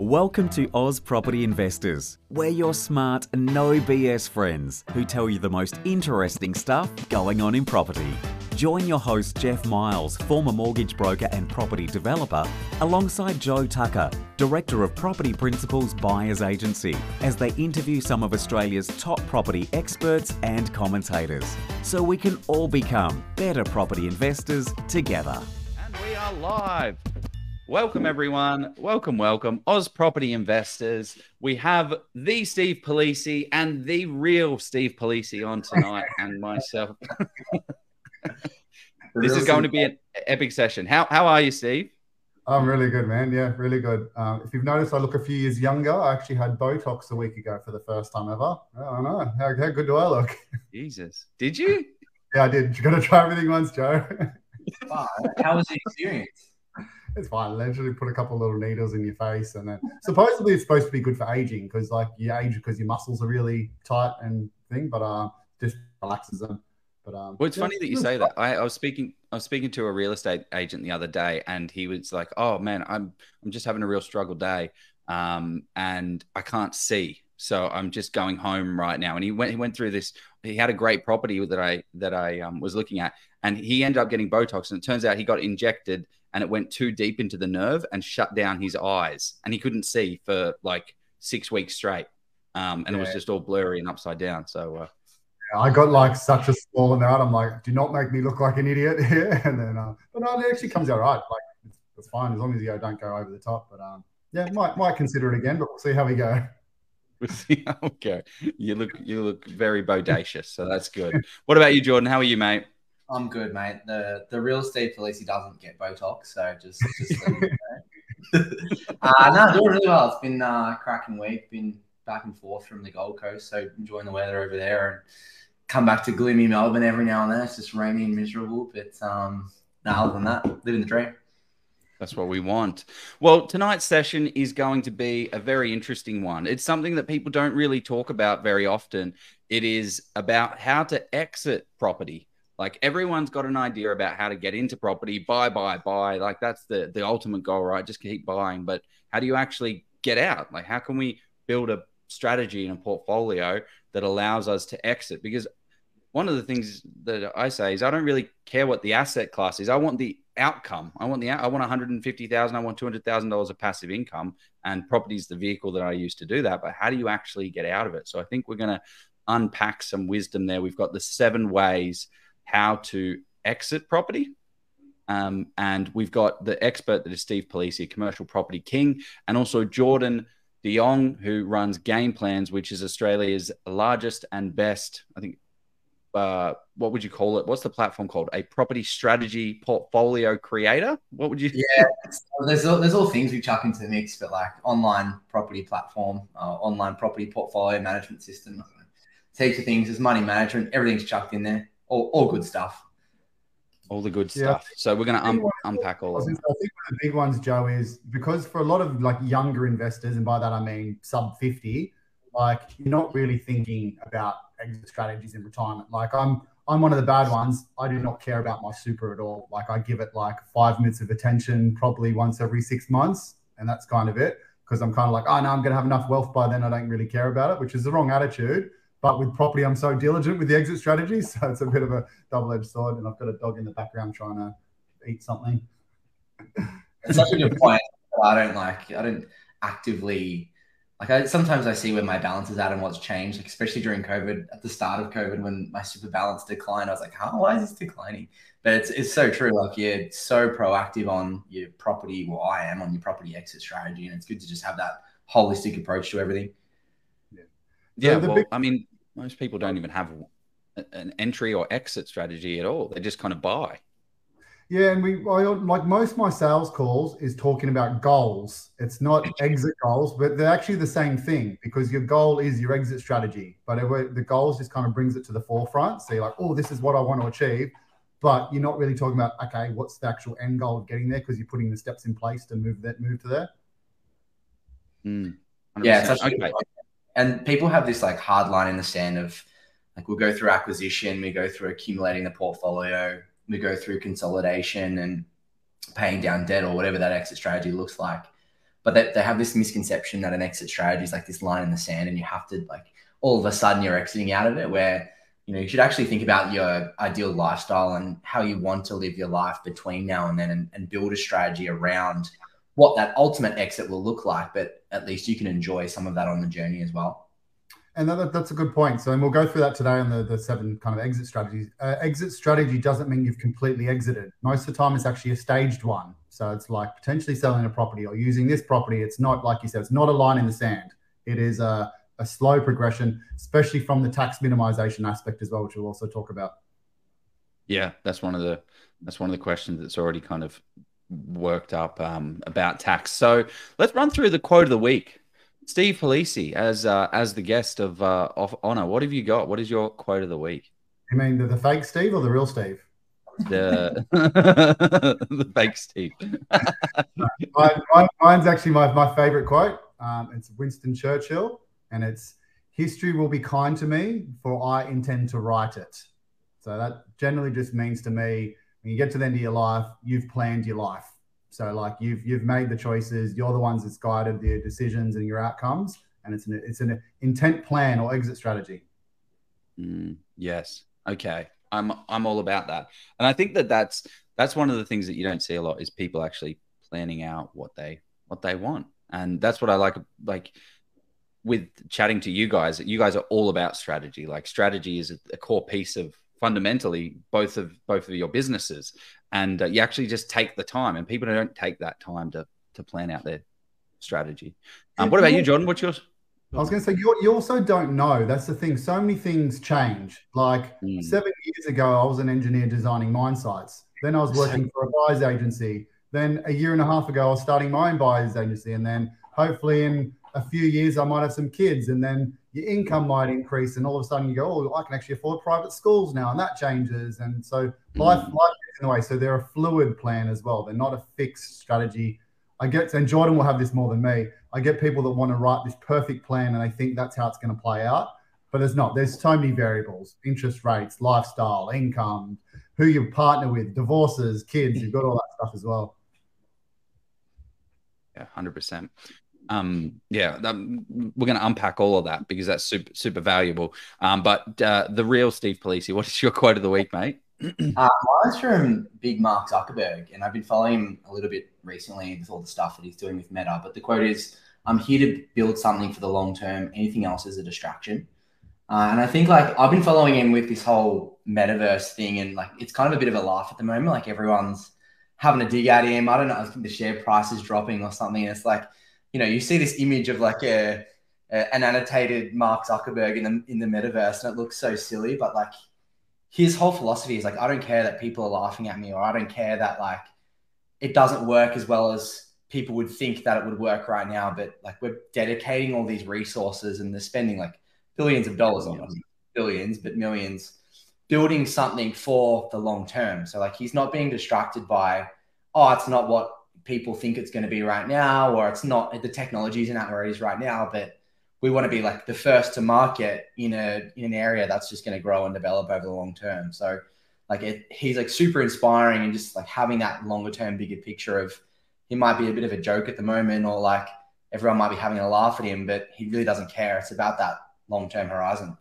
Welcome to Oz Property Investors. We're your smart, no BS friends who tell you the most interesting stuff going on in property. Join your host Jeff Miles, former mortgage broker and property developer, alongside Joe Tucker, Director of Property Principals Buyers Agency, as they interview some of Australia's top property experts and commentators, so we can all become better property investors together. And we are live. Welcome, everyone. Welcome. Oz Property Investors. We have the Steve Palise and the real Steve Palise on tonight and myself. This is going to be an epic session. How are you, Steve? I'm really good, man. Yeah, really good. If you've noticed, I look a few years younger. I actually had Botox a week ago for the first time ever. I don't know. How good do I look? Jesus. Did you? Yeah, I did. You got to try everything once, Joe. Wow. How was the experience? It's fine. Literally put a couple of little needles in your face, and then supposedly it's supposed to be good for aging because, like, you age because your muscles are really tight and thing, but just relaxes them. But well, it's funny that you say that. I was speaking to a real estate agent the other day, and he was like, "Oh man, I'm just having a real struggle day, and I can't see, so I'm just going home right now." And he went through this. He had a great property that I was looking at, and he ended up getting Botox, and it turns out he got injected. And it went too deep into the nerve and shut down his eyes. And he couldn't see for like 6 weeks straight. It was just all blurry and upside down. So I got like such a small amount. I'm like, do not make me look like an idiot here. And then, but no, it actually comes out right. Like it's fine as long as you don't go over the top. But yeah, might consider it again, but we'll see how we go. We'll see how we go. You look very bodacious. So that's good. What about you, Jordan? How are you, mate? I'm good, mate. The real Steve Palise doesn't get Botox, so just let me know. No, doing really well. It's been a cracking week. Been back and forth from the Gold Coast, so enjoying the weather over there. And come back to gloomy Melbourne every now and then. It's just rainy and miserable, but no, other than that, living the dream. That's what we want. Well, tonight's session is going to be a very interesting one. It's something that people don't really talk about very often. It is about how to exit property. Like everyone's got an idea about how to get into property, buy. Like that's the ultimate goal, right? Just keep buying. But how do you actually get out? Like how can we build a strategy and a portfolio that allows us to exit? Because one of the things that I say is I don't really care what the asset class is. I want the outcome. I want $150,000. I want $200,000 of passive income, and property is the vehicle that I use to do that. But how do you actually get out of it? So I think we're going to unpack some wisdom there. We've got the 7 ways how to exit property. And we've got the expert that is Steve Palise, a commercial property king, and also Jordan de Jong, who runs Game Plans, which is Australia's largest and best, I think, what would you call it? What's the platform called? A property strategy portfolio creator? What would you? Yeah, there's all things we chuck into the mix, but like online property platform, online property portfolio management system, heaps of things. There's money management, everything's chucked in there. All good stuff. All the good stuff. Yeah. So we're going to unpack all of that. I think one of the big ones, Joe, is because for a lot of like younger investors, and by that I mean sub 50, like you're not really thinking about exit strategies in retirement. Like I'm one of the bad ones. I do not care about my super at all. Like I give it like 5 minutes of attention probably once every 6 months, and that's kind of it because I'm kind of like, oh, no, I'm going to have enough wealth by then. I don't really care about it, which is the wrong attitude. But with property, I'm so diligent with the exit strategy. So it's a bit of a double-edged sword. And I've got a dog in the background trying to eat something. It's such a good point. Sometimes I see where my balance is at and what's changed, like especially during COVID, at the start of COVID, when my super balance declined, I was like, why is this declining? But it's so true. Like you're so proactive on your property, well, I am on your property exit strategy. And it's good to just have that holistic approach to everything. Yeah, most people don't even have an entry or exit strategy at all. They just kind of buy. Yeah, and like most of my sales calls is talking about goals. It's not exit goals, but they're actually the same thing because your goal is your exit strategy. But the goals just kind of brings it to the forefront. So you're like, oh, this is what I want to achieve. But you're not really talking about, okay, what's the actual end goal of getting there because you're putting the steps in place to move to there. Mm, yeah, it's actually okay. And people have this like hard line in the sand of like, we'll go through acquisition, we go through accumulating the portfolio, we go through consolidation and paying down debt or whatever that exit strategy looks like. But they have this misconception that an exit strategy is like this line in the sand, and you have to, like, all of a sudden you're exiting out of it, where, you know, you should actually think about your ideal lifestyle and how you want to live your life between now and then, and build a strategy around what that ultimate exit will look like. But at least you can enjoy some of that on the journey as well. And that's a good point. So, and we'll go through that today on the 7 kind of exit strategies. Exit strategy doesn't mean you've completely exited. Most of the time, it's actually a staged one. So it's like potentially selling a property or using this property. It's not, like you said, it's not a line in the sand. It is a slow progression, especially from the tax minimization aspect as well, which we'll also talk about. Yeah, that's one of the questions that's already kind of worked up about tax. So let's run through the quote of the week. Steve Palise, as the guest of honor, what have you got? What is your quote of the week? You mean the fake Steve or the real Steve? The fake Steve. Mine's actually my favorite quote. It's Winston Churchill, and it's, "History will be kind to me, for I intend to write it." So that generally just means to me, when you get to the end of your life, you've planned your life. So, like, you've made the choices. You're the ones that's guided your decisions and your outcomes, and it's an intent plan or exit strategy. Yes. Okay. I'm all about that, and I think that's one of the things that you don't see a lot, is people actually planning out what they want, and that's what I like with chatting to you guys. That you guys are all about strategy. Like, strategy is a core piece of, fundamentally, both of your businesses, and you actually just take the time, and people don't take that time to plan out their strategy. What about you, Jordan? What's yours? I was going to say, you also don't know. That's the thing. So many things change. Like 7 years ago, I was an engineer designing mine sites. Then I was working for a buyer's agency. Then a year and a half ago, I was starting my own buyer's agency. And then hopefully in a few years, I might have some kids, and then your income might increase, and all of a sudden you go, "Oh, I can actually afford private schools now," and that changes. And so life gets in the way. So they're a fluid plan as well. They're not a fixed strategy. I get, and Jordan will have this more than me, I get people that want to write this perfect plan and they think that's how it's going to play out, but it's not. There's so many variables: interest rates, lifestyle, income, who you partner with, divorces, kids. You've got all that stuff as well. Yeah, 100%. We're going to unpack all of that because that's super, super valuable. But the real Steve Palise, what is your quote of the week, mate? Mine's from big Mark Zuckerberg, and I've been following him a little bit recently with all the stuff that he's doing with Meta. But the quote is, "I'm here to build something for the long term. Anything else is a distraction." And I think, like, I've been following him with this whole metaverse thing, and, like, it's kind of a bit of a laugh at the moment. Like, everyone's having a dig at him. I don't know, I think the share price is dropping or something. It's like, you know, you see this image of, like, an annotated Mark Zuckerberg in the metaverse, and it looks so silly. But, like, his whole philosophy is, like, I don't care that people are laughing at me, or I don't care that, like, it doesn't work as well as people would think that it would work right now. But, like, we're dedicating all these resources, and they're spending, like, billions of dollars on it. Billions, but millions, building something for the long term. So, like, he's not being distracted by, oh, it's not what people think it's going to be right now, or it's not, the technology isn't at where it is right now, but we want to be, like, the first to market in an area that's just going to grow and develop over the long term. So, like, he's, like, super inspiring, and just, like, having that longer term, bigger picture of, he might be a bit of a joke at the moment, or, like, everyone might be having a laugh at him, but he really doesn't care. It's about that long-term horizon.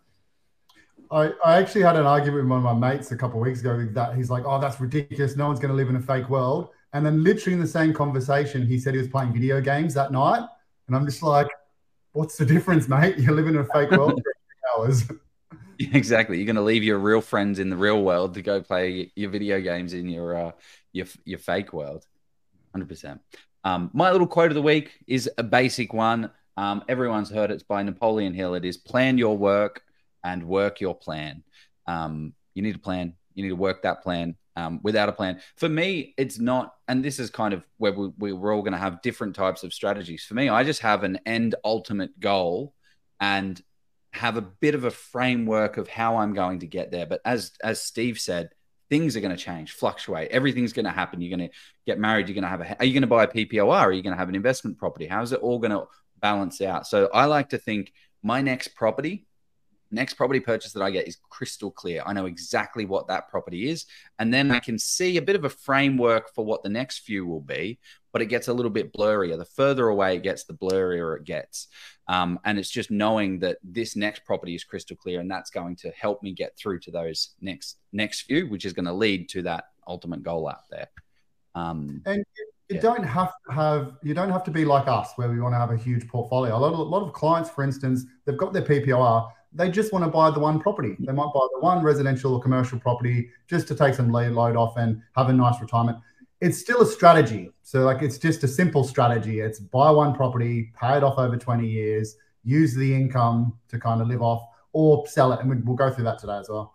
I actually had an argument with one of my mates a couple of weeks ago that he's like, "Oh, that's ridiculous. No one's going to live in a fake world." And then literally in the same conversation, he said he was playing video games that night. And I'm just like, what's the difference, mate? You're living in a fake world for 3 hours. Exactly. You're going to leave your real friends in the real world to go play your video games in your fake world. 100%. My little quote of the week is a basic one. Everyone's heard it. It's by Napoleon Hill. It is, "Plan your work and work your plan." You need a plan. You need to work that plan. Without a plan, for me, it's not, and this is kind of where we're all going to have different types of strategies. For me, I just have an end ultimate goal and have a bit of a framework of how I'm going to get there. But as Steve said, things are going to change, fluctuate. Everything's going to happen. You're going to get married. You're going to have are you going to buy a PPOR? Are you going to have an investment property? How is it all going to balance out? So I like to think my next property purchase that I get is crystal clear. I know exactly what that property is. And then I can see a bit of a framework for what the next few will be. but it gets a little bit blurrier. The further away it gets, the blurrier it gets. And it's just knowing that this next property is crystal clear, and that's going to help me get through to those next few, which is going to lead to that ultimate goal out there. And you don't have to have, you don't have to be like us where we want to have a huge portfolio. A lot of clients, for instance, they've got their PPOR. They just want to buy the one property. They might buy the one residential or commercial property just to take some load off and have a nice retirement. It's still a strategy. So like, it's just a simple strategy. It's buy one property, pay it off over 20 years, use the income to kind of live off, or sell it. And we'll go through that today as well.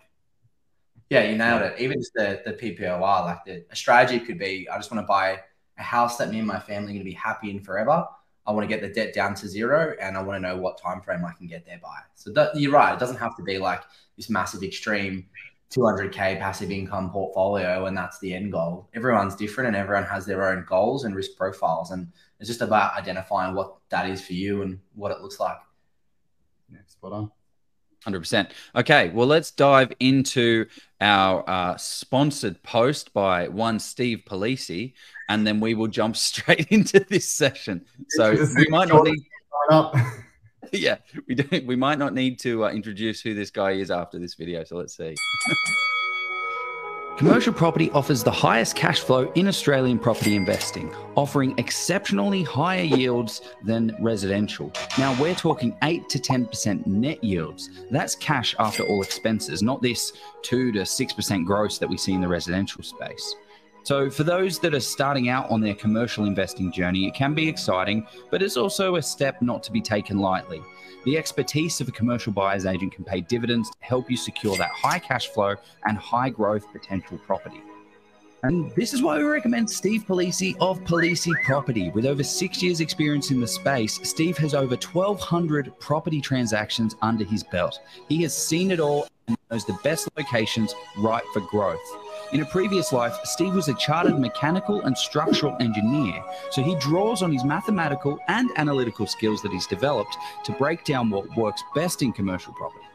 Yeah, you nailed it. Even just the PPOR, like a strategy could be, I just want to buy a house that me and my family are going to be happy in forever. I want to get the debt down to zero, and I want to know what time frame I can get there by. So that, you're right. It doesn't have to be like this massive extreme 200K passive income portfolio, and that's the end goal. Everyone's different, and everyone has their own goals and risk profiles. And it's just about identifying what that is for you and what it looks like. Yeah, spot on. 100%. Okay, well, let's dive into our sponsored post by one Steve Palise, and then we will jump straight into this session. So we might not need, yeah, we might not need to introduce who this guy is after this video. So let's see. Commercial property offers the highest cash flow in Australian property investing, offering exceptionally higher yields than residential. Now we're talking 8 to 10% net yields. That's cash after all expenses, not this 2 to 6% gross that we see in the residential space. So for those that are starting out on their commercial investing journey, it can be exciting, but it's also a step not to be taken lightly. The expertise of a commercial buyer's agent can pay dividends to help you secure that high cash flow and high growth potential property. And this is why we recommend Steve Palise of Palise Property. With over 6 years experience in the space, Steve has over 1,200 property transactions under his belt. He has seen it all and knows the best locations ripe for growth. In a previous life, Steve was a chartered mechanical and structural engineer, so he draws on his mathematical and analytical skills that he's developed to break down what works best in commercial property.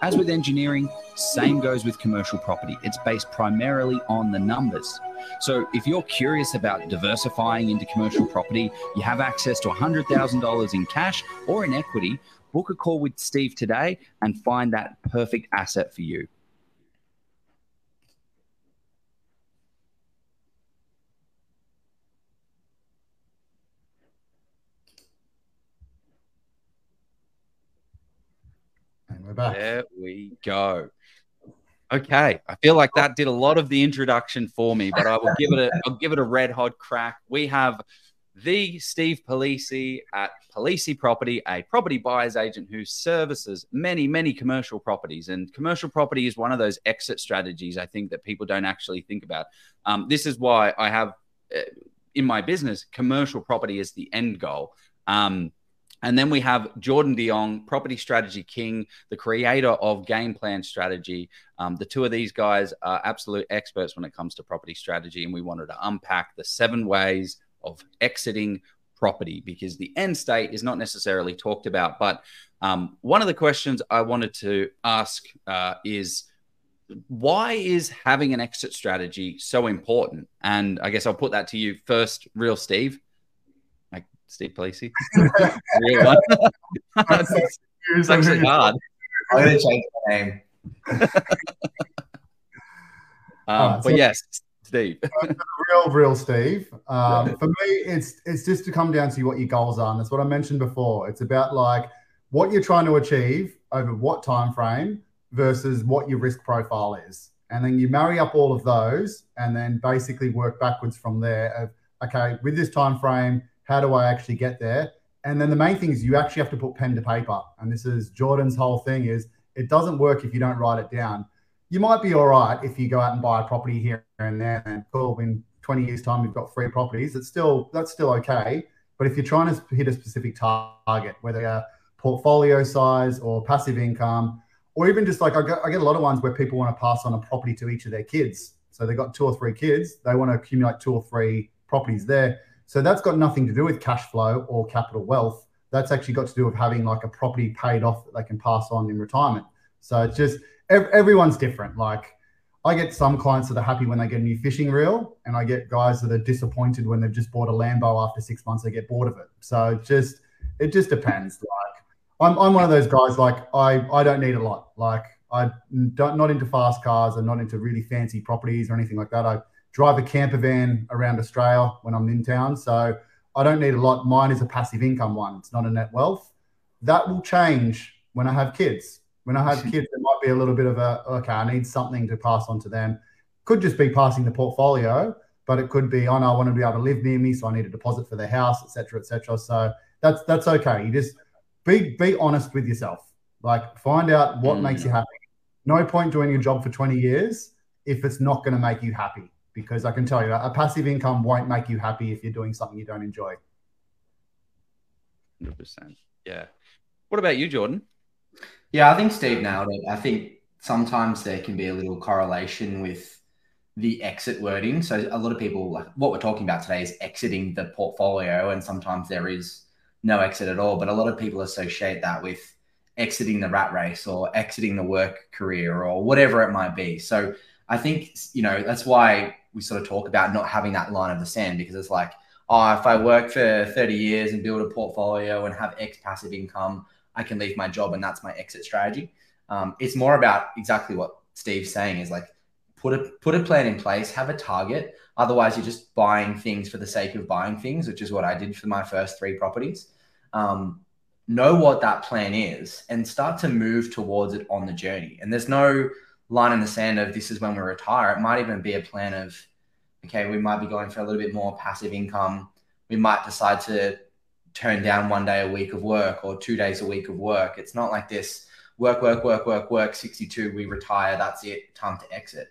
As with engineering, same goes with commercial property. It's based primarily on the numbers. So if you're curious about diversifying into commercial property, you have access to $100,000 in cash or in equity, book a call with Steve today and find that perfect asset for you. There we go. Okay, I feel like that did a lot of the introduction for me, but I will give it I'll give it a red hot crack. We have the Steve Palise at Palise Property, a property buyer's agent who services many, many commercial properties. And commercial property is one of those exit strategies, I think, that people don't actually think about. This is why I have in my business, commercial property is the end goal. And then we have Jordan de Jong, property strategy king, the creator of Game Plan strategy. The two of these guys are absolute experts when it comes to property strategy. And we wanted to unpack the 7 ways of exiting property, because the end state is not necessarily talked about. But one of the questions I wanted to ask is, why is having an exit strategy so important? And I guess I'll put that to you first, real Steve. Steve Palise. Real one. It's actually hard. I'm going to change my name. But yes, Steve. real Steve. For me, it's just to come down to what your goals are. And that's what I mentioned before. It's about like what you're trying to achieve over what time frame versus what your risk profile is. And then you marry up all of those and then basically work backwards from there of, okay, with this time frame, how do I actually get there? And then the main thing is you actually have to put pen to paper. And this is Jordan's whole thing is it doesn't work if you don't write it down. You might be all right if you go out and buy a property here and there and cool, in 20 years' time you've got 3 properties. That's still okay. But if you're trying to hit a specific target, whether a portfolio size or passive income, or even just like I get a lot of ones where people want to pass on a property to each of their kids. So they've got 2 or 3 kids. They want to accumulate 2 or 3 properties there. So that's got nothing to do with cash flow or capital wealth. That's actually got to do with having like a property paid off that they can pass on in retirement. So it's just everyone's different. Like I get some clients that are happy when they get a new fishing reel, and I get guys that are disappointed when they've just bought a Lambo. After 6 months, they get bored of it. So it just depends. Like I'm one of those guys, like I don't need a lot. Like I'm not into fast cars. I'm not into really fancy properties or anything like that. I drive a camper van around Australia when I'm in town. So I don't need a lot. Mine is a passive income one. It's not a net wealth. That will change when I have kids. When I have kids, there might be a little bit of a, okay, I need something to pass on to them. Could just be passing the portfolio, but it could be, oh no, I want to be able to live near me, so I need a deposit for their house, et cetera, et cetera. So that's okay. You just be honest with yourself. Like find out what makes you happy. No point doing your job for 20 years if it's not going to make you happy. Because I can tell you, a passive income won't make you happy if you're doing something you don't enjoy. 100%. Yeah. What about you, Jordan? Yeah, I think Steve nailed it. I think sometimes there can be a little correlation with the exit wording. So a lot of people, like what we're talking about today is exiting the portfolio, and sometimes there is no exit at all. But a lot of people associate that with exiting the rat race or exiting the work career or whatever it might be. So I think, you know, that's why we sort of talk about not having that line of the sand, because it's like, oh, if I work for 30 years and build a portfolio and have X passive income, I can leave my job and that's my exit strategy. It's more about exactly what Steve's saying is like, put a plan in place, have a target. Otherwise you're just buying things for the sake of buying things, which is what I did for my first 3 properties. Know what that plan is and start to move towards it on the journey. And there's no line in the sand of this is when we retire. It might even be a plan of, okay, we might be going for a little bit more passive income. We might decide to turn down 1 day a week of work or 2 days a week of work. It's not like this work, 62, we retire, that's it, time to exit.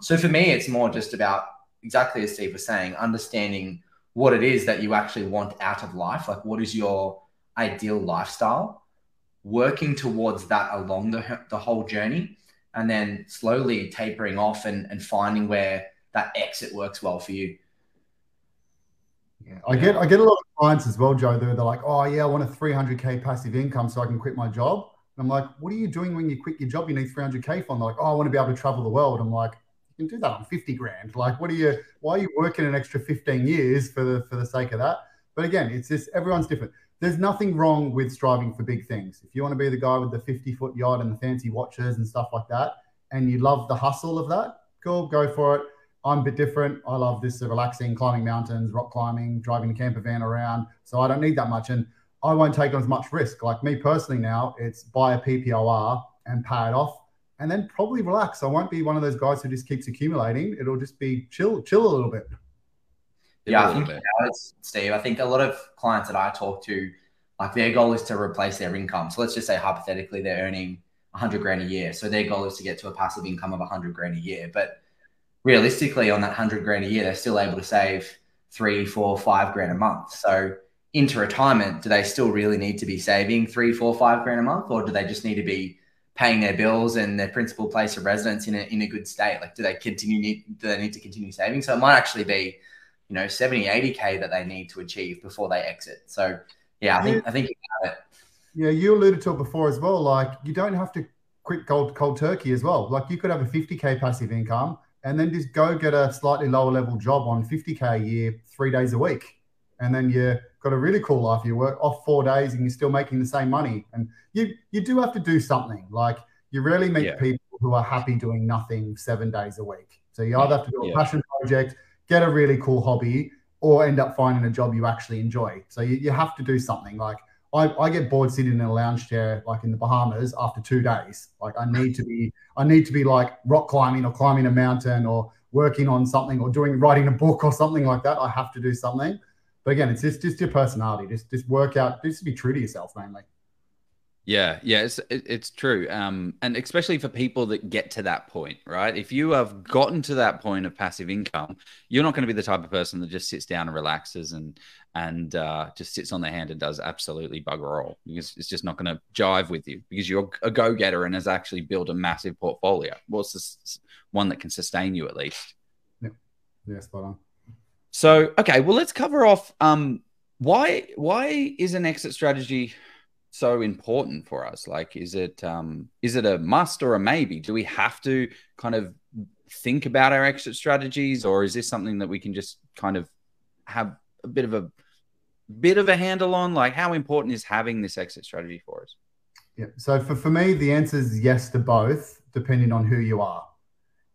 So for me, it's more just about exactly as Steve was saying, understanding what it is that you actually want out of life. Like what is your ideal lifestyle, working towards that along the whole journey, and then slowly tapering off and finding where that exit works well for you. Yeah, I get a lot of clients as well, Joe. They're like, oh yeah, I want a 300K passive income so I can quit my job. And I'm like, what are you doing when you quit your job? You need 300K for. And they're like, oh, I want to be able to travel the world. I'm like, you can do that on 50 grand. Like, why are you working an extra 15 years for the sake of that? But again, it's just, everyone's different. There's nothing wrong with striving for big things. If you want to be the guy with the 50-foot yacht and the fancy watches and stuff like that, and you love the hustle of that, cool, go for it. I'm a bit different. I love this relaxing, climbing mountains, rock climbing, driving a camper van around. So I don't need that much. And I won't take on as much risk. Like me personally now, it's buy a PPOR and pay it off and then probably relax. I won't be one of those guys who just keeps accumulating. It'll just be chill a little bit. Yeah, I think, Steve, I think a lot of clients that I talk to, like their goal is to replace their income. So let's just say hypothetically, they're earning 100 grand a year. So their goal is to get to a passive income of 100 grand a year. But realistically on that 100 grand a year, they're still able to save 3, 4, 5 grand a month. So into retirement, do they still really need to be saving 3, 4, 5 grand a month? Or do they just need to be paying their bills and their principal place of residence in a good state? Like, do they need to continue saving? So it might actually be, you know, 70, 80K that they need to achieve before they exit. So yeah, I think you got it. Yeah, you alluded to it before as well. Like you don't have to quit cold turkey as well. Like you could have a 50K passive income and then just go get a slightly lower level job on 50K a year, 3 days a week. And then you've got a really cool life. You work off 4 days and you're still making the same money. And you do have to do something. Like you rarely meet people who are happy doing nothing 7 days a week. So you either have to do a passion project, get a really cool hobby, or end up finding a job you actually enjoy. So you have to do something. Like I get bored sitting in a lounge chair, like in the Bahamas, after 2 days. Like I need to be like rock climbing or climbing a mountain or working on something or writing a book or something like that. I have to do something. But again, it's just your personality. Just work out. Just be true to yourself mainly. Yeah, it's true. And especially for people that get to that point, right? If you have gotten to that point of passive income, you're not going to be the type of person that just sits down and relaxes and just sits on their hand and does absolutely bugger all, because it's just not going to jive with you, because you're a go-getter and has actually built a massive portfolio. Well, it's one that can sustain you at least. Yeah, spot on. So, okay, well, let's cover off why is an exit strategy so important for us? Like, is it a must or a maybe? Do we have to kind of think about our exit strategies, or is this something that we can just kind of have a bit of a handle on? Like, how important is having this exit strategy for us? Yeah. So for me, the answer is yes to both, depending on who you are.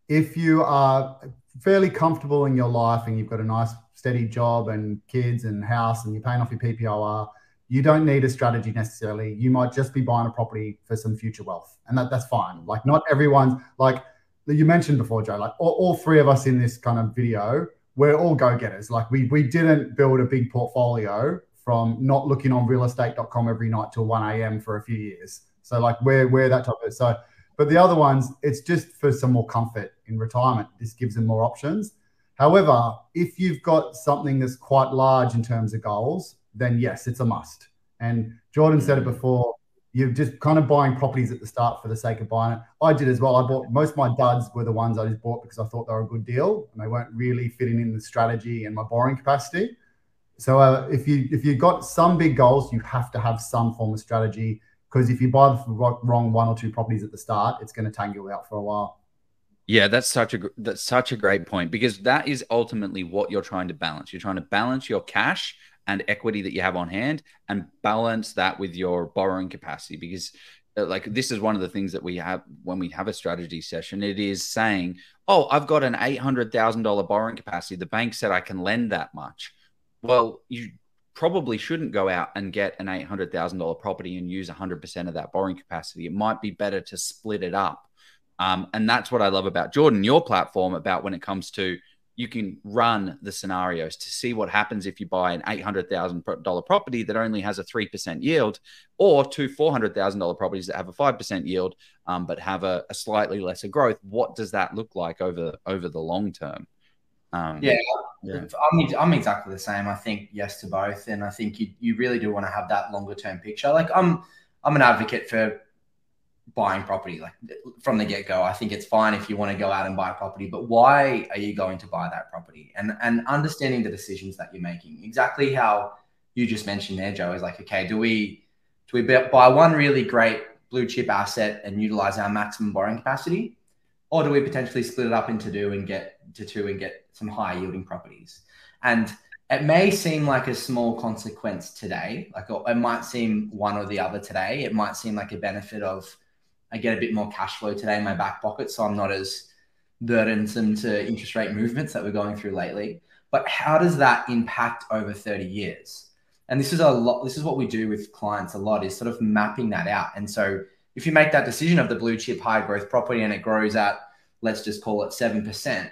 If you are fairly comfortable in your life and you've got a nice steady job and kids and house and you're paying off your PPOR, you don't need a strategy necessarily. You might just be buying a property for some future wealth, and that's fine. Like, not everyone's, like you mentioned before, Joe, like all three of us in this kind of video, we're all go-getters. Like we didn't build a big portfolio from not looking on realestate.com every night till 1 a.m. for a few years. So like we're that type of, so, but the other ones, it's just for some more comfort in retirement. This gives them more options. However, if you've got something that's quite large in terms of goals, then yes, it's a must. And Jordan said it before, you're just kind of buying properties at the start for the sake of buying it. I did as well. I bought, most of my duds were the ones I just bought because I thought they were a good deal and they weren't really fitting in the strategy and my borrowing capacity. So if you've got some big goals, you have to have some form of strategy, because if you buy the wrong one or two properties at the start, it's going to tangle out for a while. Yeah, that's such a great point, because that is ultimately what you're trying to balance. You're trying to balance your cash and equity that you have on hand and balance that with your borrowing capacity, because like this is one of the things that we have when we have a strategy session. It is saying, oh, I've got an $800,000 borrowing capacity. The bank said I can lend that much. Well, you probably shouldn't go out and get an $800,000 property and use 100% of that borrowing capacity. It might be better to split it up. And that's what I love about Jordan, your platform, about when it comes to, you can run the scenarios to see what happens if you buy an $800,000 property that only has a 3% yield, or two $400,000 properties that have a 5% yield, but have a slightly lesser growth. What does that look like over the long term? Yeah, I'm exactly the same. I think yes to both. And I think you really do want to have that longer term picture. Like I'm an advocate for buying property, like from the get-go. I think it's fine if you want to go out and buy a property, but why are you going to buy that property? And understanding the decisions that you're making, exactly how you just mentioned there, Joe, is like, okay, do we buy one really great blue chip asset and utilize our maximum borrowing capacity? Or do we potentially split it up into two and get some high yielding properties? And it may seem like a small consequence today. Like it might seem one or the other today. It might seem like a benefit of, I get a bit more cash flow today in my back pocket, so I'm not as burdensome to interest rate movements that we're going through lately. But how does that impact over 30 years? And this is a lot. This is what we do with clients a lot, is sort of mapping that out. And so if you make that decision of the blue chip high growth property and it grows at, let's just call it 7%,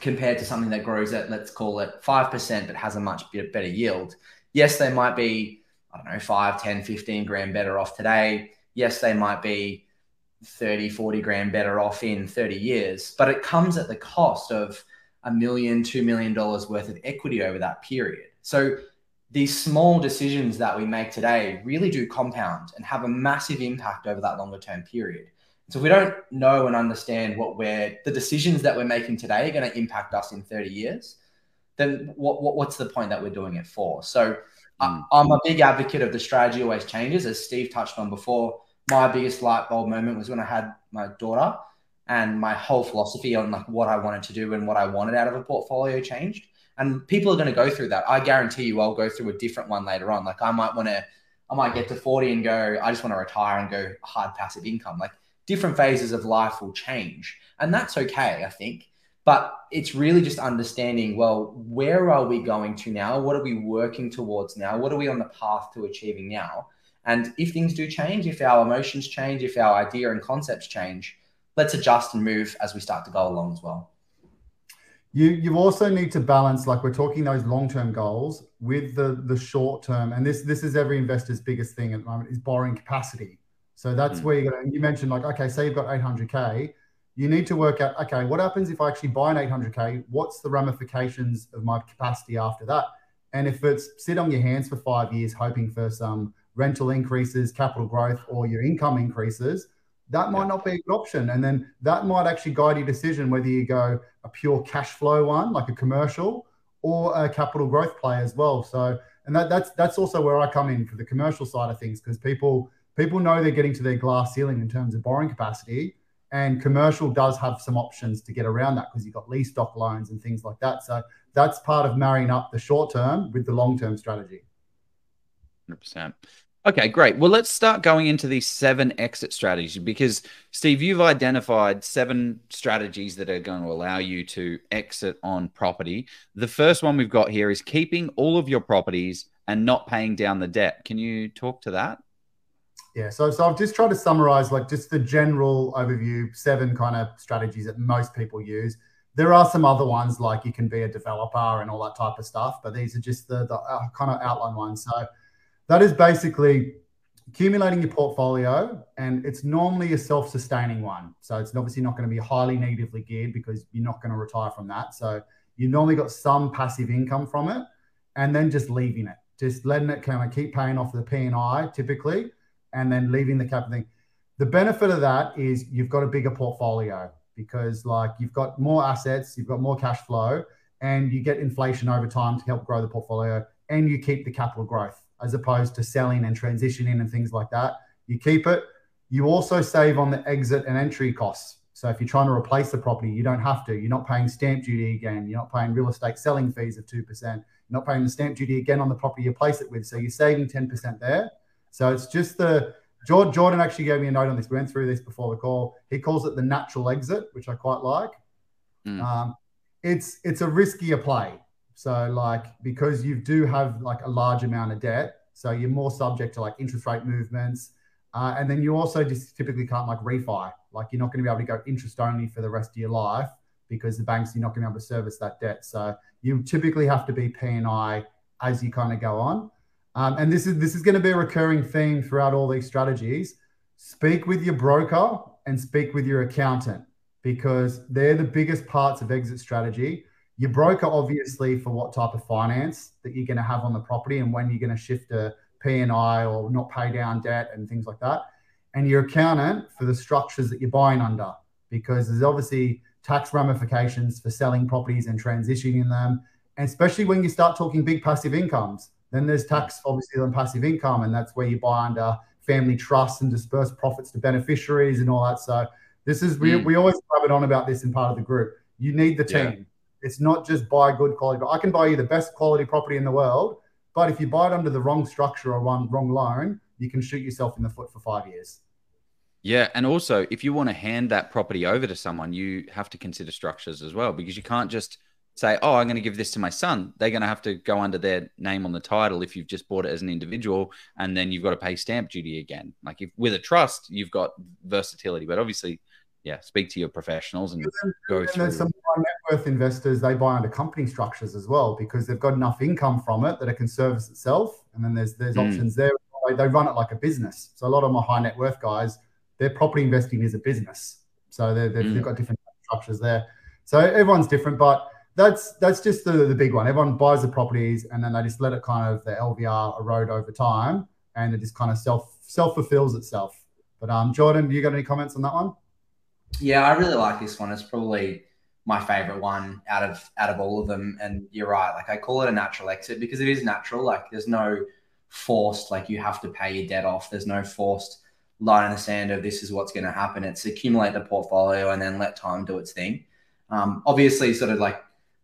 compared to something that grows at, let's call it 5%, but has a much better yield. Yes, they might be, I don't know, 5, 10, 15 grand better off today. Yes, they might be 30, 40 grand better off in 30 years, but it comes at the cost of $1 million, $2 million worth of equity over that period. So these small decisions that we make today really do compound and have a massive impact over that longer term period. So if we don't know and understand the decisions that we're making today are going to impact us in 30 years, then what's the point that we're doing it for? So I'm a big advocate of the strategy always changes. As Steve touched on before, my biggest light bulb moment was when I had my daughter, and my whole philosophy on like what I wanted to do and what I wanted out of a portfolio changed. And people are going to go through that. I guarantee you I'll go through a different one later on. Like I might get to 40 and go, I just want to retire and go hard passive income. Like different phases of life will change, and that's okay, I think. But it's really just understanding, well, where are we going to now? What are we working towards now? What are we on the path to achieving now? And if things do change, if our emotions change, if our idea and concepts change, let's adjust and move as we start to go along as well. You also need to balance, like we're talking those long-term goals with the short-term. And this is every investor's biggest thing at the moment, is borrowing capacity. So that's where you're going to, you mentioned like, okay, say you've got 800K. You need to work out, okay, what happens if I actually buy an 800K? What's the ramifications of my capacity after that? And if it's sit on your hands for 5 years, hoping for some rental increases, capital growth, or your income increases, that might not be a good option. And then that might actually guide your decision, whether you go a pure cash flow one, like a commercial, or a capital growth play as well. So And that's also where I come in for the commercial side of things, because people know they're getting to their glass ceiling in terms of borrowing capacity, and commercial does have some options to get around that because you've got lease doc loans and things like that. So that's part of marrying up the short term with the long term strategy. 100%. Okay, great. Well, let's start going into these 7 exit strategies, because Steve, you've identified 7 strategies that are going to allow you to exit on property. The first one we've got here is keeping all of your properties and not paying down the debt. Can you talk to that? Yeah, so I've just tried to summarize like just the general overview, 7 kind of strategies that most people use. There are some other ones, like you can be a developer and all that type of stuff, but these are just the kind of outline ones. So that is basically accumulating your portfolio, and it's normally a self-sustaining one. So it's obviously not going to be highly negatively geared because you're not going to retire from that. So you've normally got some passive income from it, and then just leaving it, just letting it kind of keep paying off the P&I typically, and then leaving the capital thing. The benefit of that is you've got a bigger portfolio because like you've got more assets, you've got more cash flow, and you get inflation over time to help grow the portfolio, and you keep the capital growth, as opposed to selling and transitioning and things like that. You keep it. You also save on the exit and entry costs. So if you're trying to replace the property, you don't have to. You're not paying stamp duty again. You're not paying real estate selling fees of 2%. You're not paying the stamp duty again on the property you place it with. So you're saving 10% there. So it's just the, Jordan actually gave me a note on this. We went through this before the call. He calls it the natural exit, which I quite like. Mm. It's a riskier play. So like, because you do have like a large amount of debt, so you're more subject to like interest rate movements. And then you also just typically can't like refi. Like you're not going to be able to go interest only for the rest of your life because the banks, you're not going to be able to service that debt. So you typically have to be P&I as you kind of go on. And this is going to be a recurring theme throughout all these strategies. Speak with your broker and speak with your accountant, because they're the biggest parts of exit strategy. Your broker, obviously, for what type of finance that you're going to have on the property and when you're going to shift to P&I or not pay down debt and things like that. And your accountant for the structures that you're buying under, because there's obviously tax ramifications for selling properties and transitioning them. And especially when you start talking big passive incomes, then there's tax, obviously, on passive income. And that's where you buy under family trusts and disperse profits to beneficiaries and all that. So this is, we always have it on about this in part of the group. You need the team. Yeah. It's not just buy good quality. I can buy you the best quality property in the world, but if you buy it under the wrong structure or wrong loan, you can shoot yourself in the foot for 5 years. Yeah. And also, if you want to hand that property over to someone, you have to consider structures as well, because you can't just say, oh, I'm going to give this to my son. They're going to have to go under their name on the title if you've just bought it as an individual, and then you've got to pay stamp duty again. Like if, with a trust, you've got versatility, but obviously, yeah, speak to your professionals and go through. There's some high net worth investors, they buy under company structures as well, because they've got enough income from it that it can service itself. And then there's options there. They run it like a business. So a lot of my high net worth guys, their property investing is a business. So they've got different structures there. So everyone's different, but that's just the big one. Everyone buys the properties and then they just let it kind of, the LVR erode over time, and it just kind of self-fulfills itself. But Jordan, you got any comments on that one? Yeah, I really like this one. It's probably my favorite one out of all of them. And you're right. Like I call it a natural exit because it is natural. Like there's no forced, like you have to pay your debt off. There's no forced line in the sand of this is what's going to happen. It's accumulate the portfolio and then let time do its thing. Obviously sort of like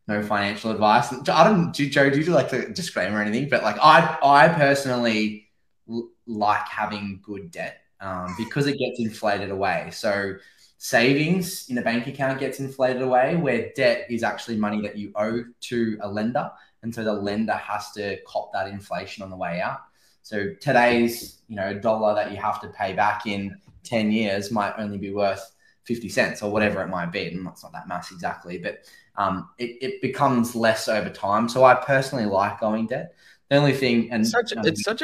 no financial advice. I don't, Joe, do you do like a disclaimer or anything? But like I personally like having good debt because it gets inflated away. So savings in a bank account gets inflated away, where debt is actually money that you owe to a lender. And so the lender has to cop that inflation on the way out. So today's, dollar that you have to pay back in 10 years might only be worth 50 cents or whatever it might be. And that's not that mass exactly, but it becomes less over time. So I personally like going debt. The only thing, and that's such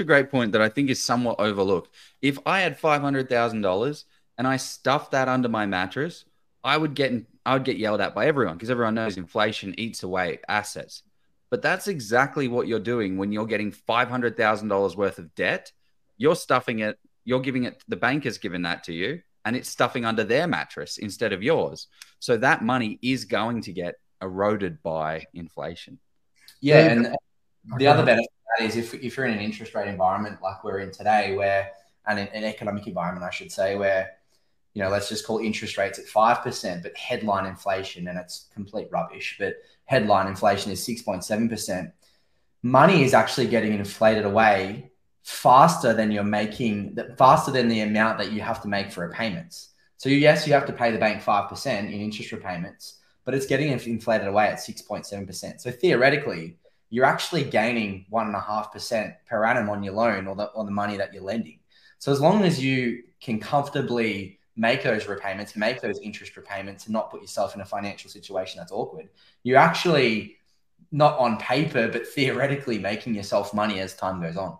a great point that I think is somewhat overlooked. If I had $500,000, and I stuffed that under my mattress, I would get yelled at by everyone, because everyone knows inflation eats away assets. But that's exactly what you're doing when you're getting $500,000 worth of debt. You're stuffing it. You're giving it. The bank has given that to you, and it's stuffing under their mattress instead of yours. So that money is going to get eroded by inflation. Yeah, and The other benefit of that is if you're in an interest rate environment like we're in today, where, and an economic environment, I should say, where, you know, let's just call interest rates at 5%, but headline inflation, and it's complete rubbish, but headline inflation is 6.7%. Money is actually getting inflated away faster than you're making, faster than the amount that you have to make for repayments. So yes, you have to pay the bank 5% in interest repayments, but it's getting inflated away at 6.7%. So theoretically, you're actually gaining 1.5% per annum on your loan or the money that you're lending. So as long as you can comfortably make those repayments, make those interest repayments, and not put yourself in a financial situation that's awkward, you're actually not on paper, but theoretically making yourself money as time goes on.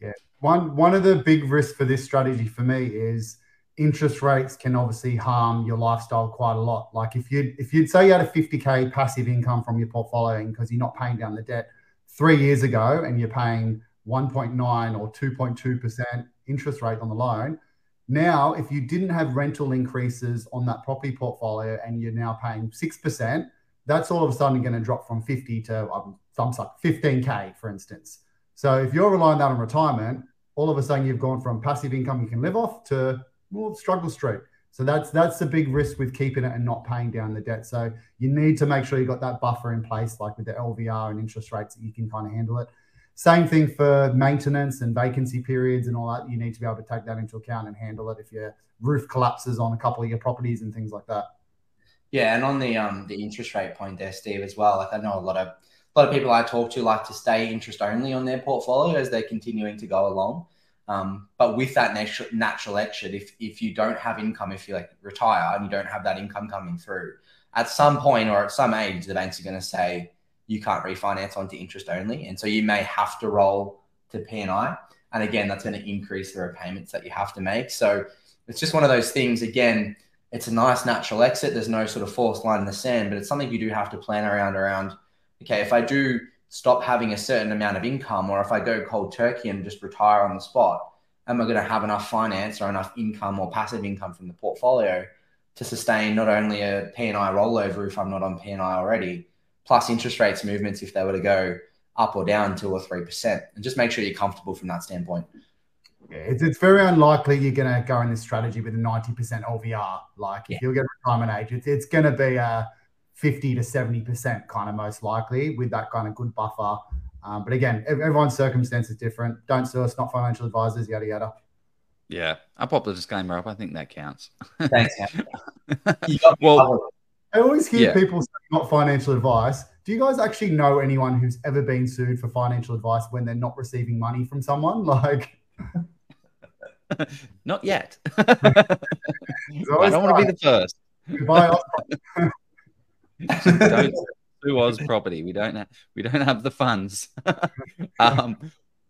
Yeah. One of the big risks for this strategy for me is interest rates can obviously harm your lifestyle quite a lot. Like if you'd say you had a 50K passive income from your portfolio because you're not paying down the debt 3 years ago and you're paying 1.9 or 2.2% interest rate on the loan. Now, if you didn't have rental increases on that property portfolio and you're now paying 6%, that's all of a sudden going to drop from 50 to some suck 15K, for instance. So if you're relying on retirement, all of a sudden you've gone from passive income you can live off to more struggle street. So that's the big risk with keeping it and not paying down the debt. So you need to make sure you've got that buffer in place, like with the LVR and interest rates, that you can kind of handle it. Same thing for maintenance and vacancy periods and all that. You need to be able to take that into account and handle it if your roof collapses on a couple of your properties and things like that. Yeah, and on the interest rate point there, Steve, as well. Like I know a lot of people I talk to like to stay interest only on their portfolio as they're continuing to go along. But with that natural exit, if you don't have income, if you like retire and you don't have that income coming through, at some point or at some age, the banks are going to say you can't refinance onto interest only. And so you may have to roll to P&I. And again, that's going to increase the repayments that you have to make. So it's just one of those things. Again, it's a nice natural exit. There's no sort of forced line in the sand, but it's something you do have to plan around, okay, if I do stop having a certain amount of income, or if I go cold turkey and just retire on the spot, am I going to have enough finance or enough income or passive income from the portfolio to sustain not only a P&I rollover if I'm not on P&I already, plus interest rates movements if they were to go up or down 2 or 3%, and just make sure you're comfortable from that standpoint. Yeah, it's very unlikely you're going to go in this strategy with a 90% LVR. Like if you'll get retirement age, it's going to be a 50 to 70% kind of most likely with that kind of good buffer. But again, everyone's circumstance is different. Don't sue us, not financial advisors, yada, yada. Yeah. I'll pop the disclaimer up. I think that counts. Thanks. Well, I always hear people say not financial advice. Do you guys actually know anyone who's ever been sued for financial advice when they're not receiving money from someone? Like, not yet. I don't want to be the first. Goodbye. Don't sue Oz Property. We don't have the funds.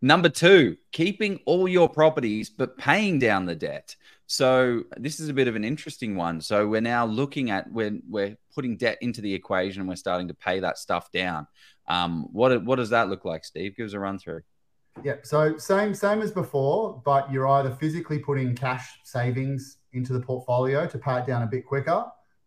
Number two, keeping all your properties but paying down the debt. So this is a bit of an interesting one. So we're now looking at when we're putting debt into the equation and we're starting to pay that stuff down. What does that look like, Steve? Give us a run through. Yeah, so same as before, but you're either physically putting cash savings into the portfolio to pay it down a bit quicker,